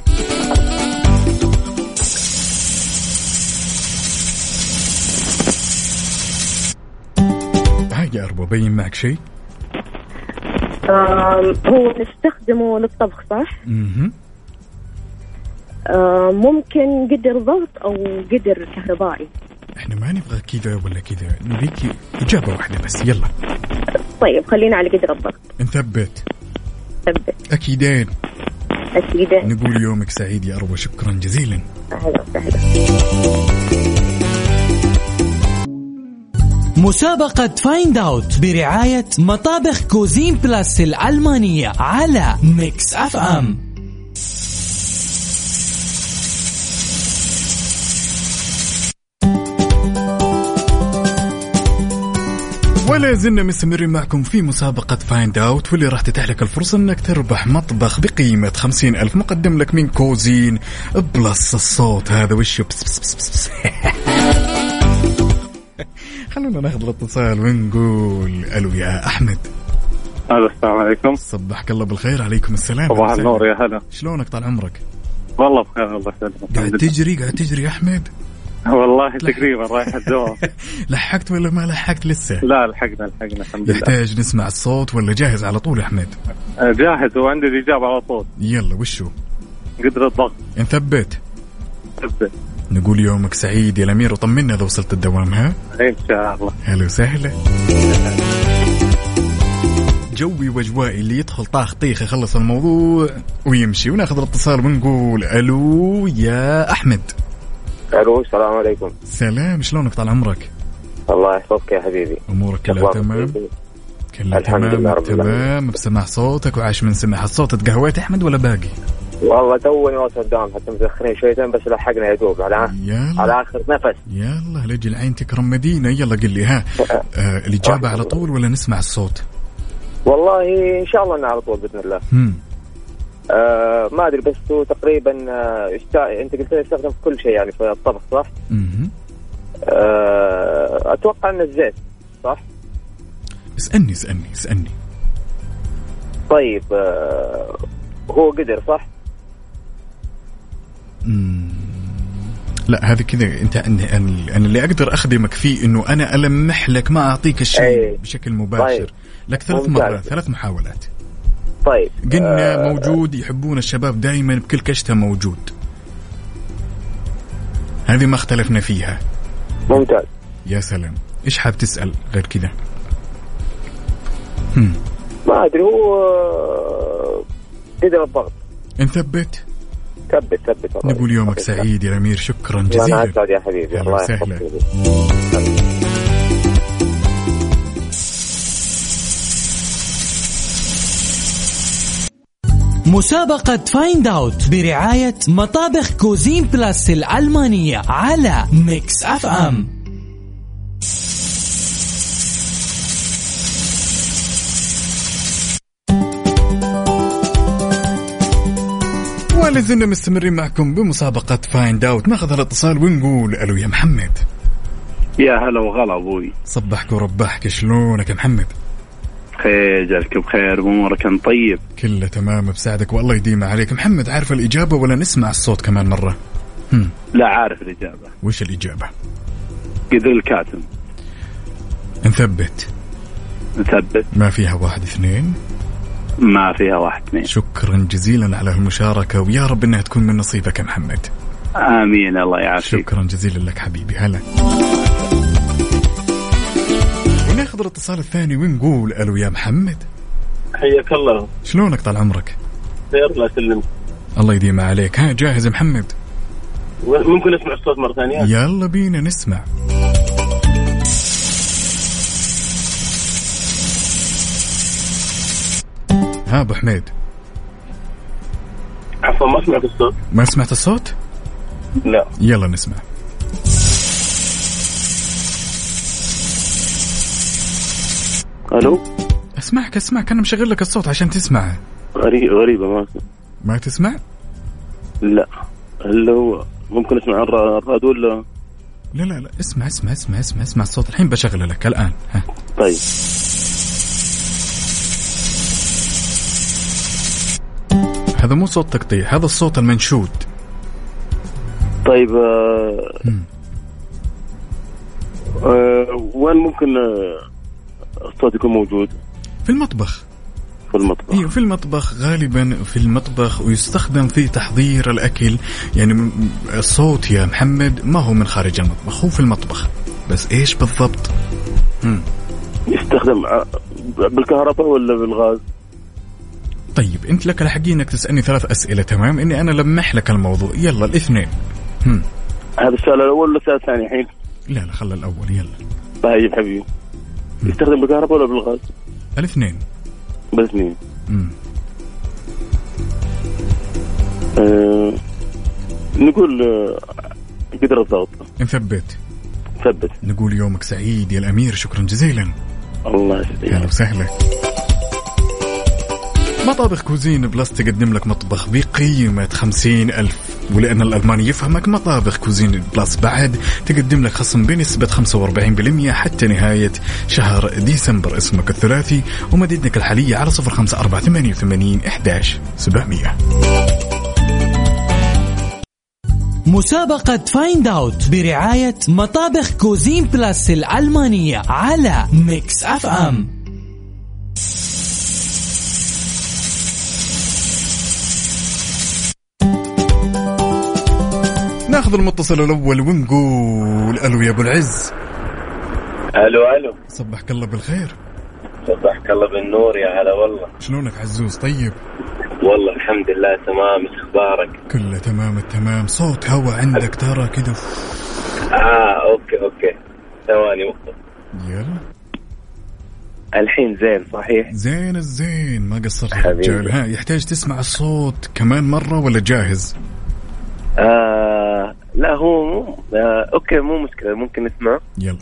يا أربو بين معك شيء؟ هو نستخدمه للطبخ صح؟ ممكن قدر ضغط أو قدر كهربائي. إحنا ما نبغى كذا ولا كذا، نبيك إجابة واحدة بس. يلا طيب خلينا على قدر الضغط. نثبت. أكيدين. نقول يومك سعيد يا أربو، شكرا جزيلا. أهلا. مسابقة فايند اوت برعاية مطابخ كوزين بلاس الألمانية على ميكس اف ام. ولا زلنا مستمرين معكم في مسابقة فايند اوت، واللي راح تتاح لك الفرصة انك تربح مطبخ بقيمة 50,000 مقدم لك من كوزين بلس. الصوت هذا وش؟ خلونا ناخذ الاتصال ونقول ألو يا أحمد. أهلا، السلام عليكم. صبحك الله بالخير. عليكم السلام. صباح النور. يا هلا، شلونك طال عمرك؟ والله بخير الله يسلمك. قاعد تجري يا أحمد؟ والله تقريبا رايح الدوام. لحقت ولا ما لحقت لسه؟ لا لحقنا الحمد لله. يحتاج نسمع الصوت ولا جاهز على طول يا أحمد؟ جاهز وعندي الإجابة على طول. يلا وشو؟ قدر الضغط. نثبت. نقول يومك سعيد يا الأمير، وطمنا إذا وصلت الدوام. ها إن شاء الله. هلا وسهلا. جوي وجوائي اللي يدخل طاخ طيخ يخلص الموضوع ويمشي. وناخذ الاتصال ونقول ألو يا أحمد. ألو، السلام عليكم. سلام، شلونك طال عمرك؟ الله يحفظك يا حبيبي. أمورك كلها تمام؟ كلها تمام بسمع صوتك، وعاش من سمع الصوت. تقهويت أحمد ولا باقي؟ والله توني واصل الدوام، حتى متأخرين شويتين بس لحقنا يدوب على آخر نفس. يلا لجي العين تكرم مدينة. يلا قل لي ها الإجابة على طول ولا نسمع الصوت؟ والله إن شاء الله أنا على طول بإذن الله. ما أدري بس هو تقريبا أنت قلت لي استخدم في كل شيء يعني في الطبخ صح؟ أتوقع أن الزيت صح؟ اسألني. طيب هو قدر صح؟ لا هذا كذا انت أنا اللي اقدر اخدمك فيه انه انا المح لك، ما اعطيك الشيء بشكل مباشر. طيب. لك ثلاث محاولات. طيب قلنا موجود، يحبون الشباب دائما بكل كشته موجود، هذه ما اختلفنا فيها. ممتاز. يا سلام، ايش حاب تسأل غير كذا؟ ما ادري هو قدر الضغط. نثبت. ثبت. نقول يومك سعيد يا أمير، شكرا جزيلا. الله يسعدك يا حبيبي. الله يسعدك. مسابقة فايند اوت برعاية مطابخ كوزين بلاس الألمانية على ميكس اف ام. ولازلنا مستمرين معكم بمسابقة فايند اوت. ناخذ الاتصال ونقول الو يا محمد. يا هلا وغلا ابوي. صبحك وربحك، شلونك يا محمد؟ خير، جالك بخير وامورك طيب؟ كله تمام بساعدك والله يديم عليك. محمد عارف الإجابة ولا نسمع الصوت كمان مرة؟ لا عارف الإجابة. وش الإجابة؟ قدر الكاتم. نثبت. ما فيها 1-2. ما فيها 1-2. شكرا جزيلا على المشاركة ويا رب انها تكون من نصيبك يا محمد. آمين، الله يعافيك. شكرا جزيلا لك حبيبي. هلا ناخذ الاتصال الثاني ونقول الو يا محمد. حياك الله، شلونك طال عمرك؟ خير الله يسلمك. الله يديم عليك. ها جاهز يا محمد؟ ممكن نسمع الصوت مرة ثانية؟ يلا بينا نسمع. ها ابو حميد، عفوا ما سمعت الصوت. ما سمعت الصوت؟ لا. يلا نسمع. الو، اسمعك انا مشغل لك الصوت عشان تسمع. غريبه ما تسمع. لا هل هو ممكن اسمع الراديو ولا لا اسمع الصوت الحين بشغله لك الان. ها طيب. هذا مو صوت تقطيع، هذا الصوت المنشود. طيب وين ممكن الصوت يكون موجود؟ في المطبخ. ايوه في المطبخ، غالبا في المطبخ، ويستخدم في تحضير الاكل. يعني الصوت يا محمد ما هو من خارج المطبخ، هو في المطبخ. بس ايش بالضبط؟ يستخدم بالكهرباء ولا بالغاز؟ طيب انت لك الحق انك تسالني 3 اسئله، تمام؟ اني انا لمح لك الموضوع. يلا الاثنين. هذا السؤال الاول ولا السؤال الثاني الحين؟ لا خلى الاول. يلا طيب حبيبي، يستخدم بالكهرباء ولا بالغاز؟ الاثنين. بالاثنين. نقول قدر الضغط. نثبت. نقول يومك سعيد يا الأمير، شكرا جزيلا. الله يسعدك. أهلا وسهلا. مطابخ كوزين بلس تقدم لك مطبخ بقيمة 50,000، ولأن الألماني يفهمك مطابخ كوزين بلس بعد تقدم لك خصم بنسبة 45% حتى نهاية شهر ديسمبر. اسمك الثلاثي ومدينتك الحالية على 0548811700. مسابقة فايند اوت برعاية مطابخ كوزين بلس الألمانية على ميكس اف ام. ناخذ المتصل الأول ونقول ألو يا أبو العز. ألو. صبحك الله بالخير. صبحك الله بالنور يا هلا والله. شلونك عزوز؟ طيب والله الحمد لله تمام. اخبارك؟ كله تمام التمام. صوت هوا عندك ترى كده. اوكي ثواني وقت. يلا الحين زين صحيح؟ زين ما قصرت الرجال. ها يحتاج تسمع الصوت كمان مرة ولا جاهز؟ لا هو مو اوكي، مو مشكلة، ممكن نسمع. يلا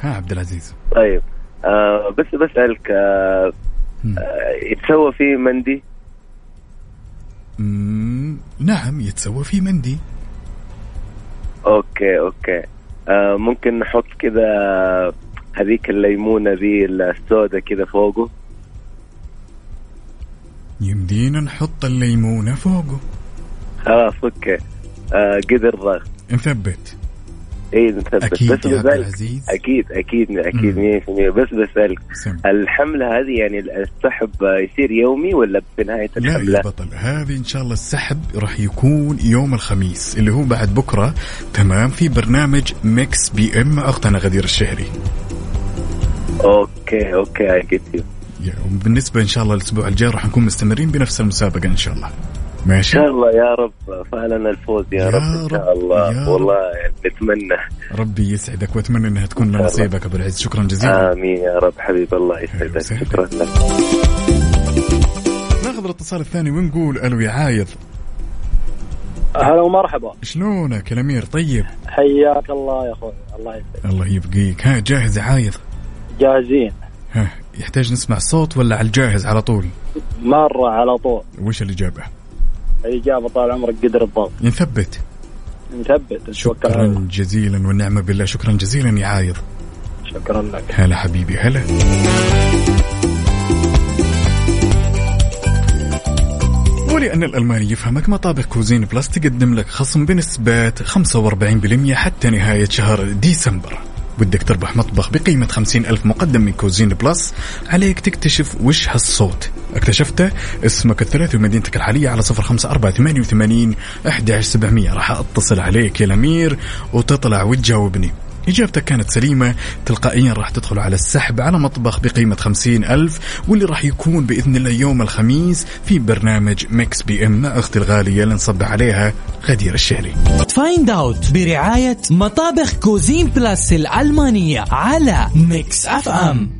ها عبد العزيز. طيب بس بسألك، يتسوى فيه مندي؟ نعم يتسوى فيه مندي. اوكي ممكن نحط كذا هذيك الليمونة ذي السودة كذا فوقه؟ يمدينا نحط الليمونة فوقه. خلاص اوكي. قدر ضغط. نثبت. ايه نثبت. أكيد يا عزيز. أكيد 100%. بس بسألك الحملة هذه يعني السحب يصير يومي ولا في نهاية الحملة؟ لا يا بطل، هذه إن شاء الله السحب راح يكون يوم الخميس اللي هو بعد بكرة، تمام؟ في برنامج ميكس بي ام أختنا غدير الشهري. اوكي اكيد. وبالنسبه ان شاء الله الاسبوع الجاي راح نكون مستمرين بنفس المسابقه ان شاء الله. ماشي ان شاء الله يا رب فعلنا الفوز يا رب ان شاء الله. والله نتمنى ربي يسعدك واتمنى انها تكون لنصيبك ابو العز. شكرا جزيلا. امين يا رب. حبيب الله يسعدك. شكرا لك. ناخذ الاتصال الثاني ونقول الو يا عايض. هلا ومرحبا. شلونك يا امير؟ طيب حياك الله يا اخوي. الله يسعدك. الله يبقيك. ها جاهز يا عايض؟ جاهزين. ها يحتاج نسمع صوت ولا على الجاهز على طول؟ مرة على طول. وش الإجابة؟ الإجابة طال عمرك قدر الضغط. نثبت. شكرا جزيلا والنعمة بالله. شكرا جزيلا يا عايض. شكرا لك. هلا حبيبي. هلا. ولأن الألماني يفهمك، مطابخ كوزين بلس تقدم لك خصم بنسبات 45% حتى نهاية شهر ديسمبر. بدك تربح مطبخ بقيمة 50,000 مقدم من كوزين بلس، عليك تكتشف وش هالصوت. اكتشفته؟ اسمك الثلاثي ومدينتك الحالية على 0548811700. راح اتصل عليك يا الأمير وتطلع وتجاوبني. إجابتك كانت سليمة تلقائيا راح تدخل على السحب على مطبخ بقيمة 50,000 واللي راح يكون بإذن الله يوم الخميس في برنامج ميكس بي ام مع أختي الغالية اللي نصب عليها غدير الشهري. فايند اوت برعاية مطابخ كوزين بلاس الألمانية على ميكس اف ام.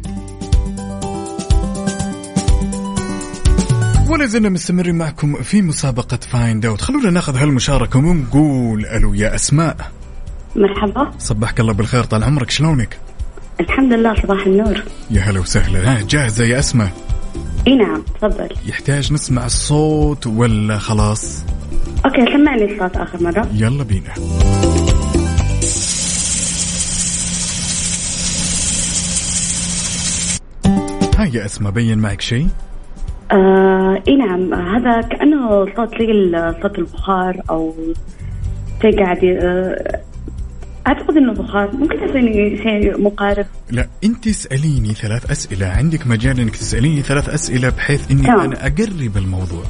ولازلنا مستمرين معكم في مسابقة فايند اوت. خلونا ناخذ هالمشاركة ونقول ألو يا أسماء. مرحبا. صباحك الله بالخير طال عمرك. شلونك؟ الحمد لله صباح النور. يا هلا وسهلا. ها جاهزة يا أسماء؟ اي نعم تفضل. يحتاج نسمع الصوت ولا خلاص؟ اوكي سمعني الصوت آخر مرة. يلا بينا. هاي يا أسماء بين معك شيء؟ اي نعم. هذا كأنه صوت زي صوت البخار أو شيء قاعد أعتقد إنه بخار. ممكن تسأليني شيء مقارب؟ لا أنت اسأليني 3 أسئلة. عندك مجال إنك تسأليني 3 أسئلة بحيث إني أنا أقرب الموضوع.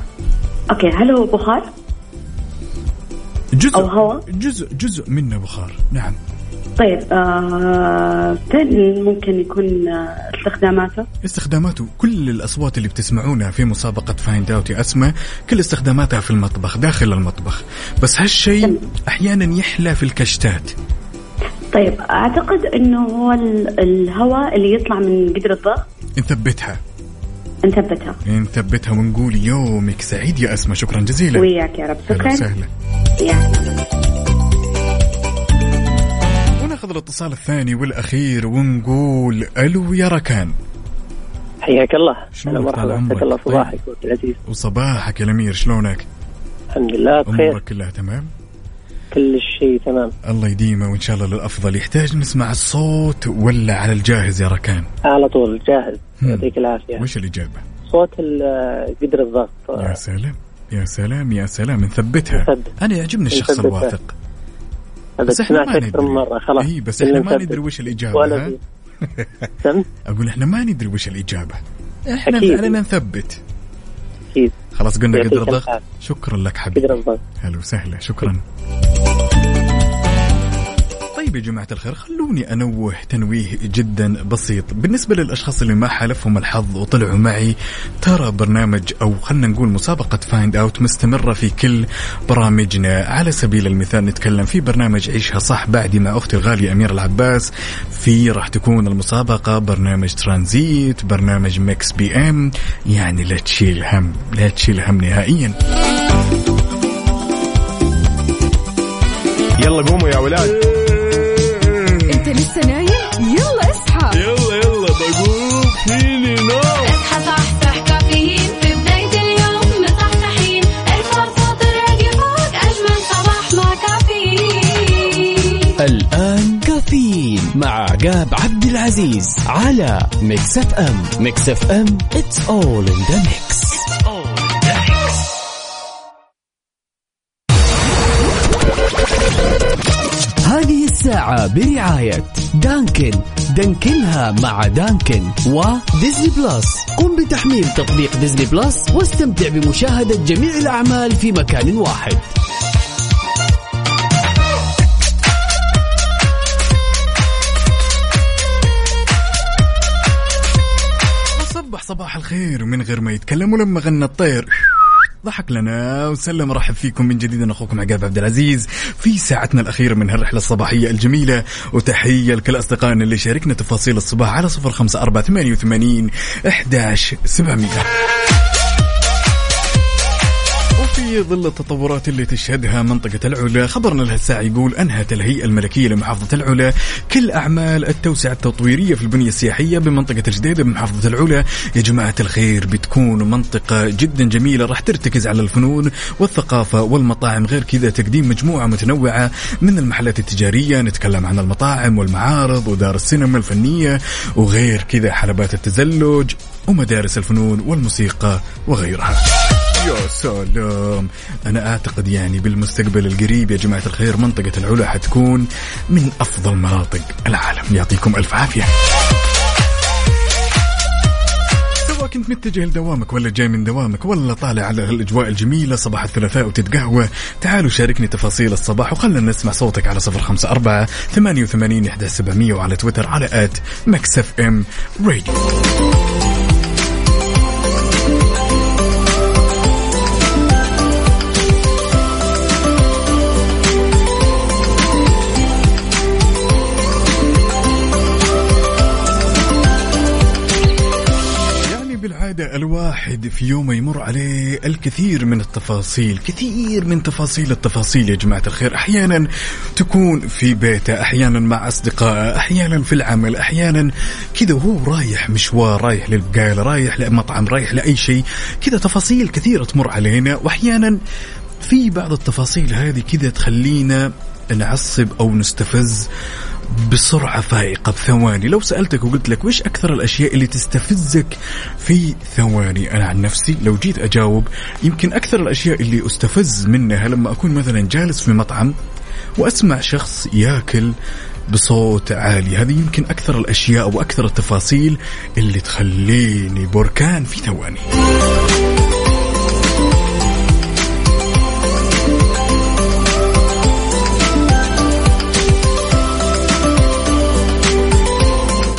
أوكي. هل هو بخار؟ جزء أو هواء؟ جزء منه بخار. نعم. طيب ممكن يكون استخداماته كل الأصوات اللي بتسمعونها في مسابقة فايند اوت يا أسماء كل استخداماتها في المطبخ داخل المطبخ، بس هالشيء أحيانا يحلى في الكشتات. طيب أعتقد إنه هو الهواء اللي يطلع من قدر الضغط. نثبتها ونقول يومك سعيد يا أسماء. شكرا جزيلا. وياك يا رب. شكرا. سهلا. ونأخذ الاتصال الثاني والأخير ونقول ألو يا ركان. حياك الله. شكرا. صباحك العزيز. وصباحك يا الأمير. شلونك؟ الحمد لله بخير. أمورك كلها تمام؟ كل شيء تمام الله يديمه وإن شاء الله للأفضل. يحتاج نسمع الصوت ولا على الجاهز يا ركان؟ على طول جاهز. يعطيك العافية. وش الإجابة؟ صوت قدر الضغط. يا سلام يا سلام يا سلام. نثبتها. أنا يعجبني الشخص الواثق. بس احنا ما ندري. بس احنا ما ندري وش الإجابة. أقول احنا ما ندري وش الإجابة. احنا علينا نثبت. أكيد. خلاص قلنا قدر الضغط. شكرا لك حبيبي. هلا وسهلا. شكرا. طيب يا جماعة الخير، خلوني أنوه تنويه جدا بسيط بالنسبة للأشخاص اللي ما حالفهم الحظ وطلعوا معي. ترى برنامج أو خلنا نقول مسابقة فايند أوت مستمرة في كل برامجنا. على سبيل المثال نتكلم في برنامج عيشها صح بعدي مع أختي الغالية أمير العباس، في راح تكون المسابقة برنامج ترانزيت، برنامج ميكس بي أم. يعني لا تشيل هم نهائيا. يلا قوموا يا ولاد. انت لسه نايم؟ يلا اصحى. يلا بقوم فيني نوم. اصحى صحصح كافيين في بداية اليوم مصحصحين. ارفع صوت الراديو فوق أجمل صباح مع كافيين. الآن كافيين مع عقاب عبد العزيز على ميكس اف ام. ميكس اف ام it's all in the mix. هذه الساعة برعاية دانكنها مع دانكن وديزني بلس. قم بتحميل تطبيق ديزني بلس واستمتع بمشاهدة جميع الأعمال في مكان واحد. وصبح صباح الخير من غير ما يتكلم ولما غنى الطير ضحك لنا وسلم. رحب فيكم من جديد، أنا أخوكم عقاب عبد العزيز في ساعتنا الأخيرة من هالرحلة الصباحية الجميلة، وتحية لكل أصدقائنا اللي شاركنا تفاصيل الصباح على 0548811700. في ظل التطورات اللي تشهدها منطقة العلا، خبرنا لهالساعة يقول أنهت الهيئة الملكية لمحافظة العلا كل أعمال التوسعة التطويرية في البنية السياحية بمنطقة جديدة بمحافظة العلا. يا جماعة الخير، بتكون منطقة جدا جميلة، راح ترتكز على الفنون والثقافة والمطاعم، غير كذا تقديم مجموعة متنوعة من المحلات التجارية، نتكلم عن المطاعم والمعارض ودار السينما الفنية، وغير كذا حلبات التزلج ومدارس الفنون والموسيقى وغيرها. يا سلام، أنا أعتقد يعني بالمستقبل القريب يا جماعة الخير منطقة العلا حتكون من أفضل مناطق العالم. يعطيكم ألف عافية. سواء كنت متجه لدوامك ولا جاي من دوامك ولا طالع على الأجواء الجميلة صباح الثلاثاء وتتقهوى، تعالوا شاركني تفاصيل الصباح وخلنا نسمع صوتك على 0548811700 وعلى تويتر على @mixfmradio. الواحد في يوم يمر عليه الكثير من التفاصيل، كثير من تفاصيل التفاصيل يا جماعة الخير. أحيانا تكون في بيته، أحيانا مع أصدقائه، أحيانا في العمل، أحيانا كده وهو رايح مشوار، رايح للبقالة، رايح لمطعم، رايح لأي شيء كده. تفاصيل كثيرة تمر علينا، وأحيانا في بعض التفاصيل هذه كده تخلينا نعصب أو نستفز بسرعة فائقة بثواني. لو سألتك وقلت لك وش أكثر الأشياء اللي تستفزك في ثواني، أنا عن نفسي لو جيت أجاوب يمكن أكثر الأشياء اللي أستفز منها لما أكون مثلا جالس في مطعم وأسمع شخص يأكل بصوت عالي. هذه يمكن أكثر الأشياء وأكثر التفاصيل اللي تخليني بركان في ثواني.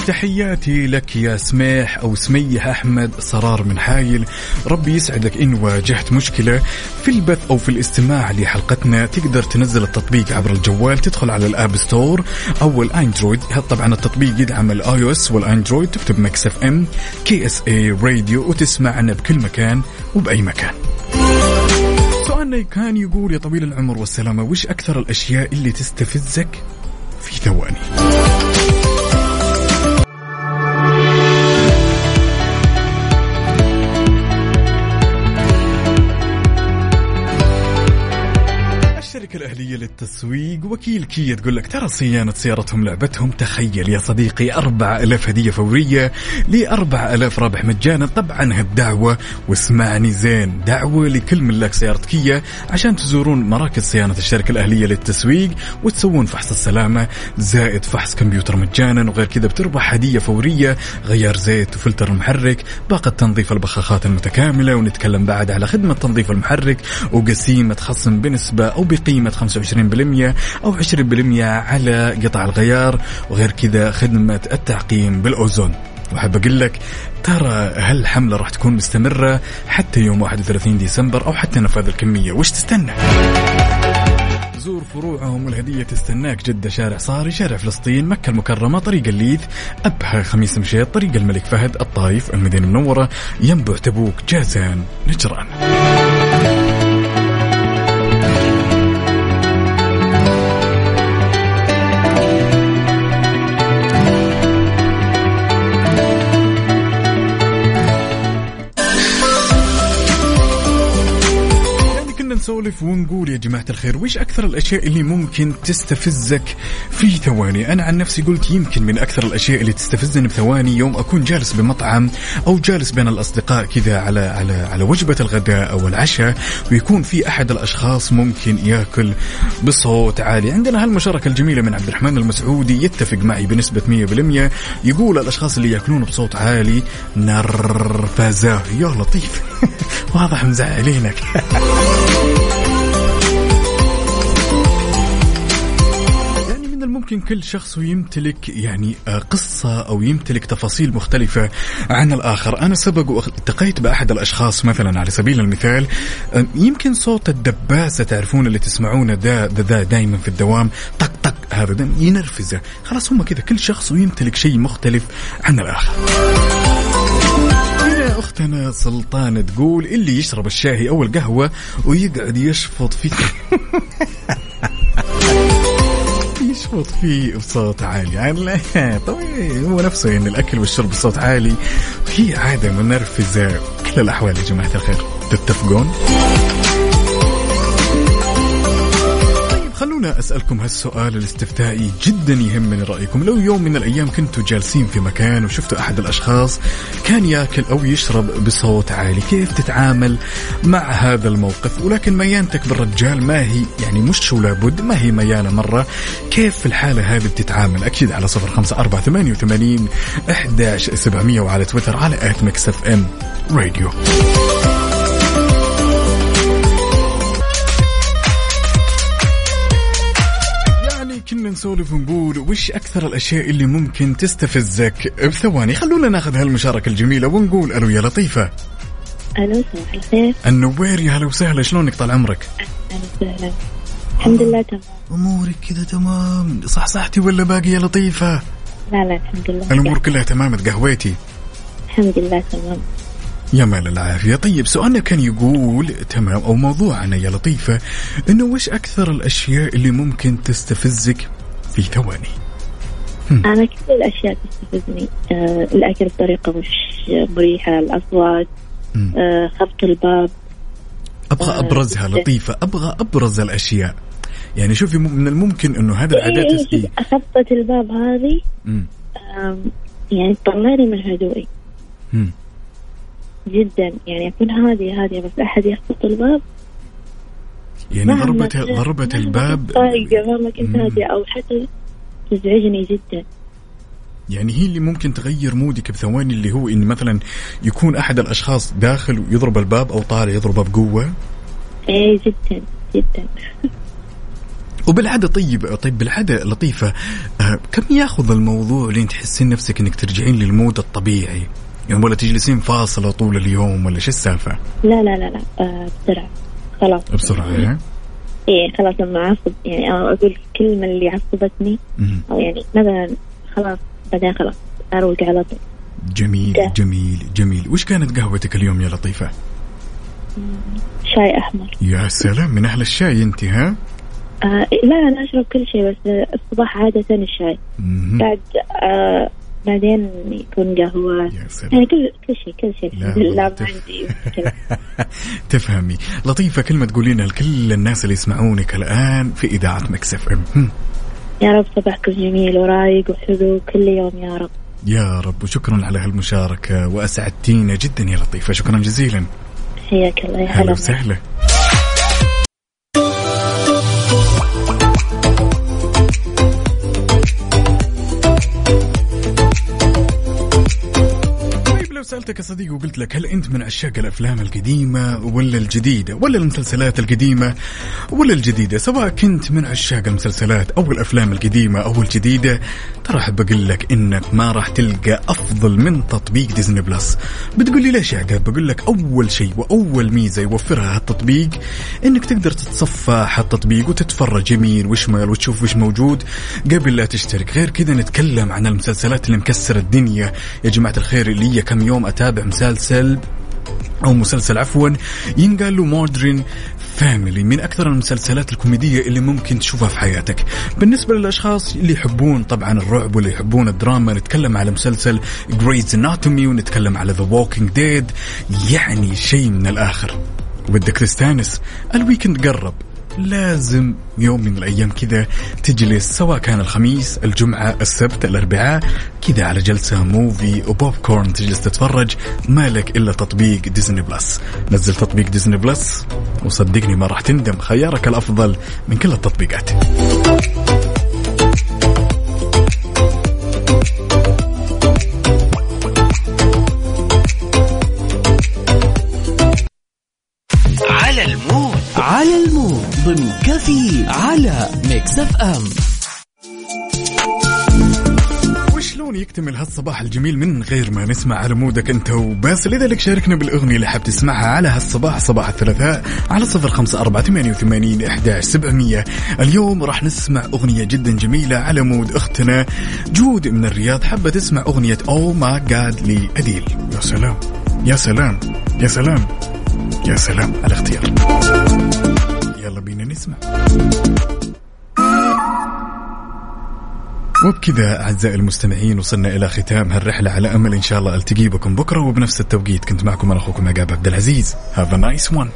تحياتي لك يا سميح أو سميح أحمد صرار من حايل، ربي يسعدك. إن واجهت مشكلة في البث أو في الاستماع لحلقتنا، تقدر تنزل التطبيق عبر الجوال، تدخل على الآب ستور أو الأندرويد. طبعا التطبيق يدعم الآي اس والأندرويد، تكتب ميكس اف ام كي اس اي راديو وتسمعنا بكل مكان وبأي مكان. سؤالنا كان يقول يا طويل العمر والسلامة، وش أكثر الأشياء اللي تستفزك في ثواني؟ الأهلية للتسويق وكيل كيا تقول لك ترى صيانة سيارتهم لعبتهم. تخيل يا صديقي 4000 هدية فورية ل4000 رابح مجانا. طبعا هالدعوة، واسمعني زين، دعوة لكل ملاك سيارة كيا عشان تزورون مراكز صيانة الشركة الأهلية للتسويق وتسوون فحص السلامة زائد فحص كمبيوتر مجانا، وغير كذا بتربح هدية فورية غيار زيت وفلتر المحرك، باقة تنظيف البخاخات المتكاملة، ونتكلم بعد على خدمة تنظيف المحرك وقسيمة خصم بنسبة أو بقيمة 25% أو 20% على قطع الغيار، وغير كذا خدمة التعقيم بالأوزون. وحب أقول لك ترى هالحملة راح تكون مستمرة حتى يوم 31 ديسمبر أو حتى نفاذ الكمية. وش تستنى؟ زور فروعهم والهدية تستناك. جدة شارع صاري، شارع فلسطين، مكة المكرمة، طريق الليث، أبها، خميس مشيط، طريق الملك فهد، الطائف، المدينة المنورة، ينبع، تبوك، جازان، نجران. نسولف ونقول يا جماعة الخير وش أكثر الأشياء اللي ممكن تستفزك في ثواني. أنا عن نفسي قلت يمكن من أكثر الأشياء اللي تستفزني بثواني يوم أكون جالس بمطعم أو جالس بين الأصدقاء كذا على وجبة الغداء أو العشاء، ويكون في أحد الأشخاص ممكن يأكل بصوت عالي. عندنا هالمشاركة الجميلة من عبد الرحمن المسعودي، يتفق معي بنسبة 100%، يقول الأشخاص اللي يأكلون بصوت عالي نرفزة. يا لطيف واضح مزعلينك. ممكن كل شخص يمتلك يعني قصة أو يمتلك تفاصيل مختلفة عن الآخر. أنا سبق والتقيت بأحد الأشخاص مثلا على سبيل المثال يمكن صوت الدباسة تعرفون اللي تسمعونه دا دايما في الدوام طق طق، هذا ينرفزه. خلاص هم كذا كل شخص ويمتلك شيء مختلف عن الآخر. أختنا سلطان تقول اللي يشرب الشاي أو القهوة ويقعد يشفط فيه يشفط فيه بصوت عالي على طويل، هو نفسه إن الأكل والشرب بصوت عالي هي عادة منرفزة. كل الأحوال يا جماعة الخير، تتفقون؟ خلونا أسألكم هالسؤال الاستفتائي، جدا يهمني رأيكم. لو يوم من الأيام كنتوا جالسين في مكان وشفتوا أحد الأشخاص كان يأكل أو يشرب بصوت عالي، كيف تتعامل مع هذا الموقف؟ ولكن ميانتك بالرجال ما هي يعني مش ولابد، ما هي ميانة مرة. كيف في الحالة هذه بتتعامل؟ أكيد على 0548811700 وعلى تويتر على @Mix FM Radio. كنا نسولف ونقول وش أكثر الأشياء اللي ممكن تستفزك بثواني. خلونا ناخذ هالمشاركة الجميلة ونقول ألو يا لطيفة. ألو، صباح الخير. النوير، يا هلا وسهلا، شلونك؟ طال عمرك. أهلا وسهلا، الحمد لله تمام. أمورك كذا تمام؟ صحتي ولا باقي يا لطيفة؟ لا الحمد لله، الأمور كلها تمام. تقهويتي؟ الحمد لله تمام، يا مال العافية. طيب سؤالنا كان يقول تمام، أو موضوعنا يا لطيفة، إنه وش أكثر الأشياء اللي ممكن تستفزك في ثواني؟ أنا كل الأشياء تستفزني، الأكل بطريقة مش مريحة، الأصوات، خبط الباب. أبغى أبرزها لطيفة، أبغى أبرز الأشياء. يعني شوفي من الممكن إنه هذا العادات خبطة الباب هذه يعني طلعني من هدوئي جدا، يعني أكون هادي بس أحد يخبط الباب، يعني ضربة الباب طايقة ما كنت هادية، أو حتى تزعجني جدا. يعني هي اللي ممكن تغير مودك بثواني، اللي هو إن مثلا يكون أحد الأشخاص داخل ويضرب الباب أو طالع يضربه بقوة. إيه جدا جدا. وبالعادة طيب بالعادة لطيفة، كم يأخذ الموضوع لين تحسين نفسك إنك ترجعين للمود الطبيعي؟ يعني ولا تجلسين فاصلة طول اليوم ولا شو السالفة؟ لا بسرعة خلاص. بسرعة يعني؟ إيه خلاص، لما أعصب يعني أنا أقول الكلمة اللي عصبتني أو يعني مثلا خلاص بعدين خلاص أروق على طول. جميل. وش كانت قهوتك اليوم يا لطيفة؟ شاي أحمر. يا سلام، من أهل الشاي أنت ها؟ لا أنا أشرب كل شيء، بس الصباح عادة الشاي، بعد بعدين يكون قهوة، يعني كل شيء لا عندي. تفهمي لطيفة كلمة تقولينها لكل الناس اللي يسمعونك الآن في إذاعة ميكس اف ام؟ يا رب صباحك جميل ورايق وحلو كل يوم يا رب يا رب. وشكرا على هالمشاركة وأسعدتينا جدا يا لطيفة، شكرا جزيلا. حياك الله، يا هلا وسهلا. سألتك يا صديقي وقلت لك هل أنت من عشاق الأفلام القديمة ولا الجديدة ولا المسلسلات القديمة ولا الجديدة؟ سواء كنت من عشاق المسلسلات أو الأفلام القديمة أو الجديدة، ترى أحب أقول لك إنك ما راح تلقى أفضل من تطبيق ديزني بلس. بتقولي ليش يا عقاب؟ بقول لك أول شيء وأول ميزة يوفرها هالتطبيق إنك تقدر تتصفح هالتطبيق وتتفرج يمين وشمال وتشوف وش موجود قبل لا تشترك. غير كذا نتكلم عن المسلسلات اللي مكسرة الدنيا يا جماعة الخير، اللي هي كم يوم أتابع مسلسل ينقال له Modern Family، من أكثر المسلسلات الكوميدية اللي ممكن تشوفها في حياتك. بالنسبة للأشخاص اللي يحبون طبعا الرعب واللي يحبون الدراما، نتكلم على مسلسل Grey's Anatomy، ونتكلم على The Walking Dead، يعني شيء من الآخر. وبدك تستانس، الويكند قرب، لازم يوم من الأيام كذا تجلس، سواء كان الخميس، الجمعة، السبت، الأربعاء، كذا على جلسة موفي وبوب كورن تجلس تتفرج. مالك إلا تطبيق ديزني بلس. نزل تطبيق ديزني بلس وصدقني ما راح تندم، خيارك الأفضل من كل التطبيقات. على المود ضمن كافي على ميكس اف ام. نكتمل هالصباح الجميل من غير ما نسمع على مودك أنت وبس. لذلك شاركنا بالأغنية اللي حاب تسمعها على هالصباح صباح الثلاثاء على 0548811700. اليوم راح نسمع أغنية جدا جميلة على مود أختنا جود من الرياض، حابة تسمع أغنية Oh My God لأديل. يا سلام يا سلام يا سلام يا سلام على الاختيار. يلا بينا نسمع. وبكذا أعزائي المستمعين وصلنا إلى ختام هالرحلة، على أمل إن شاء الله ألتقي بكم بكرة وبنفس التوقيت. كنت معكم أنا أخوكم عقاب عبد العزيز. Have a nice one.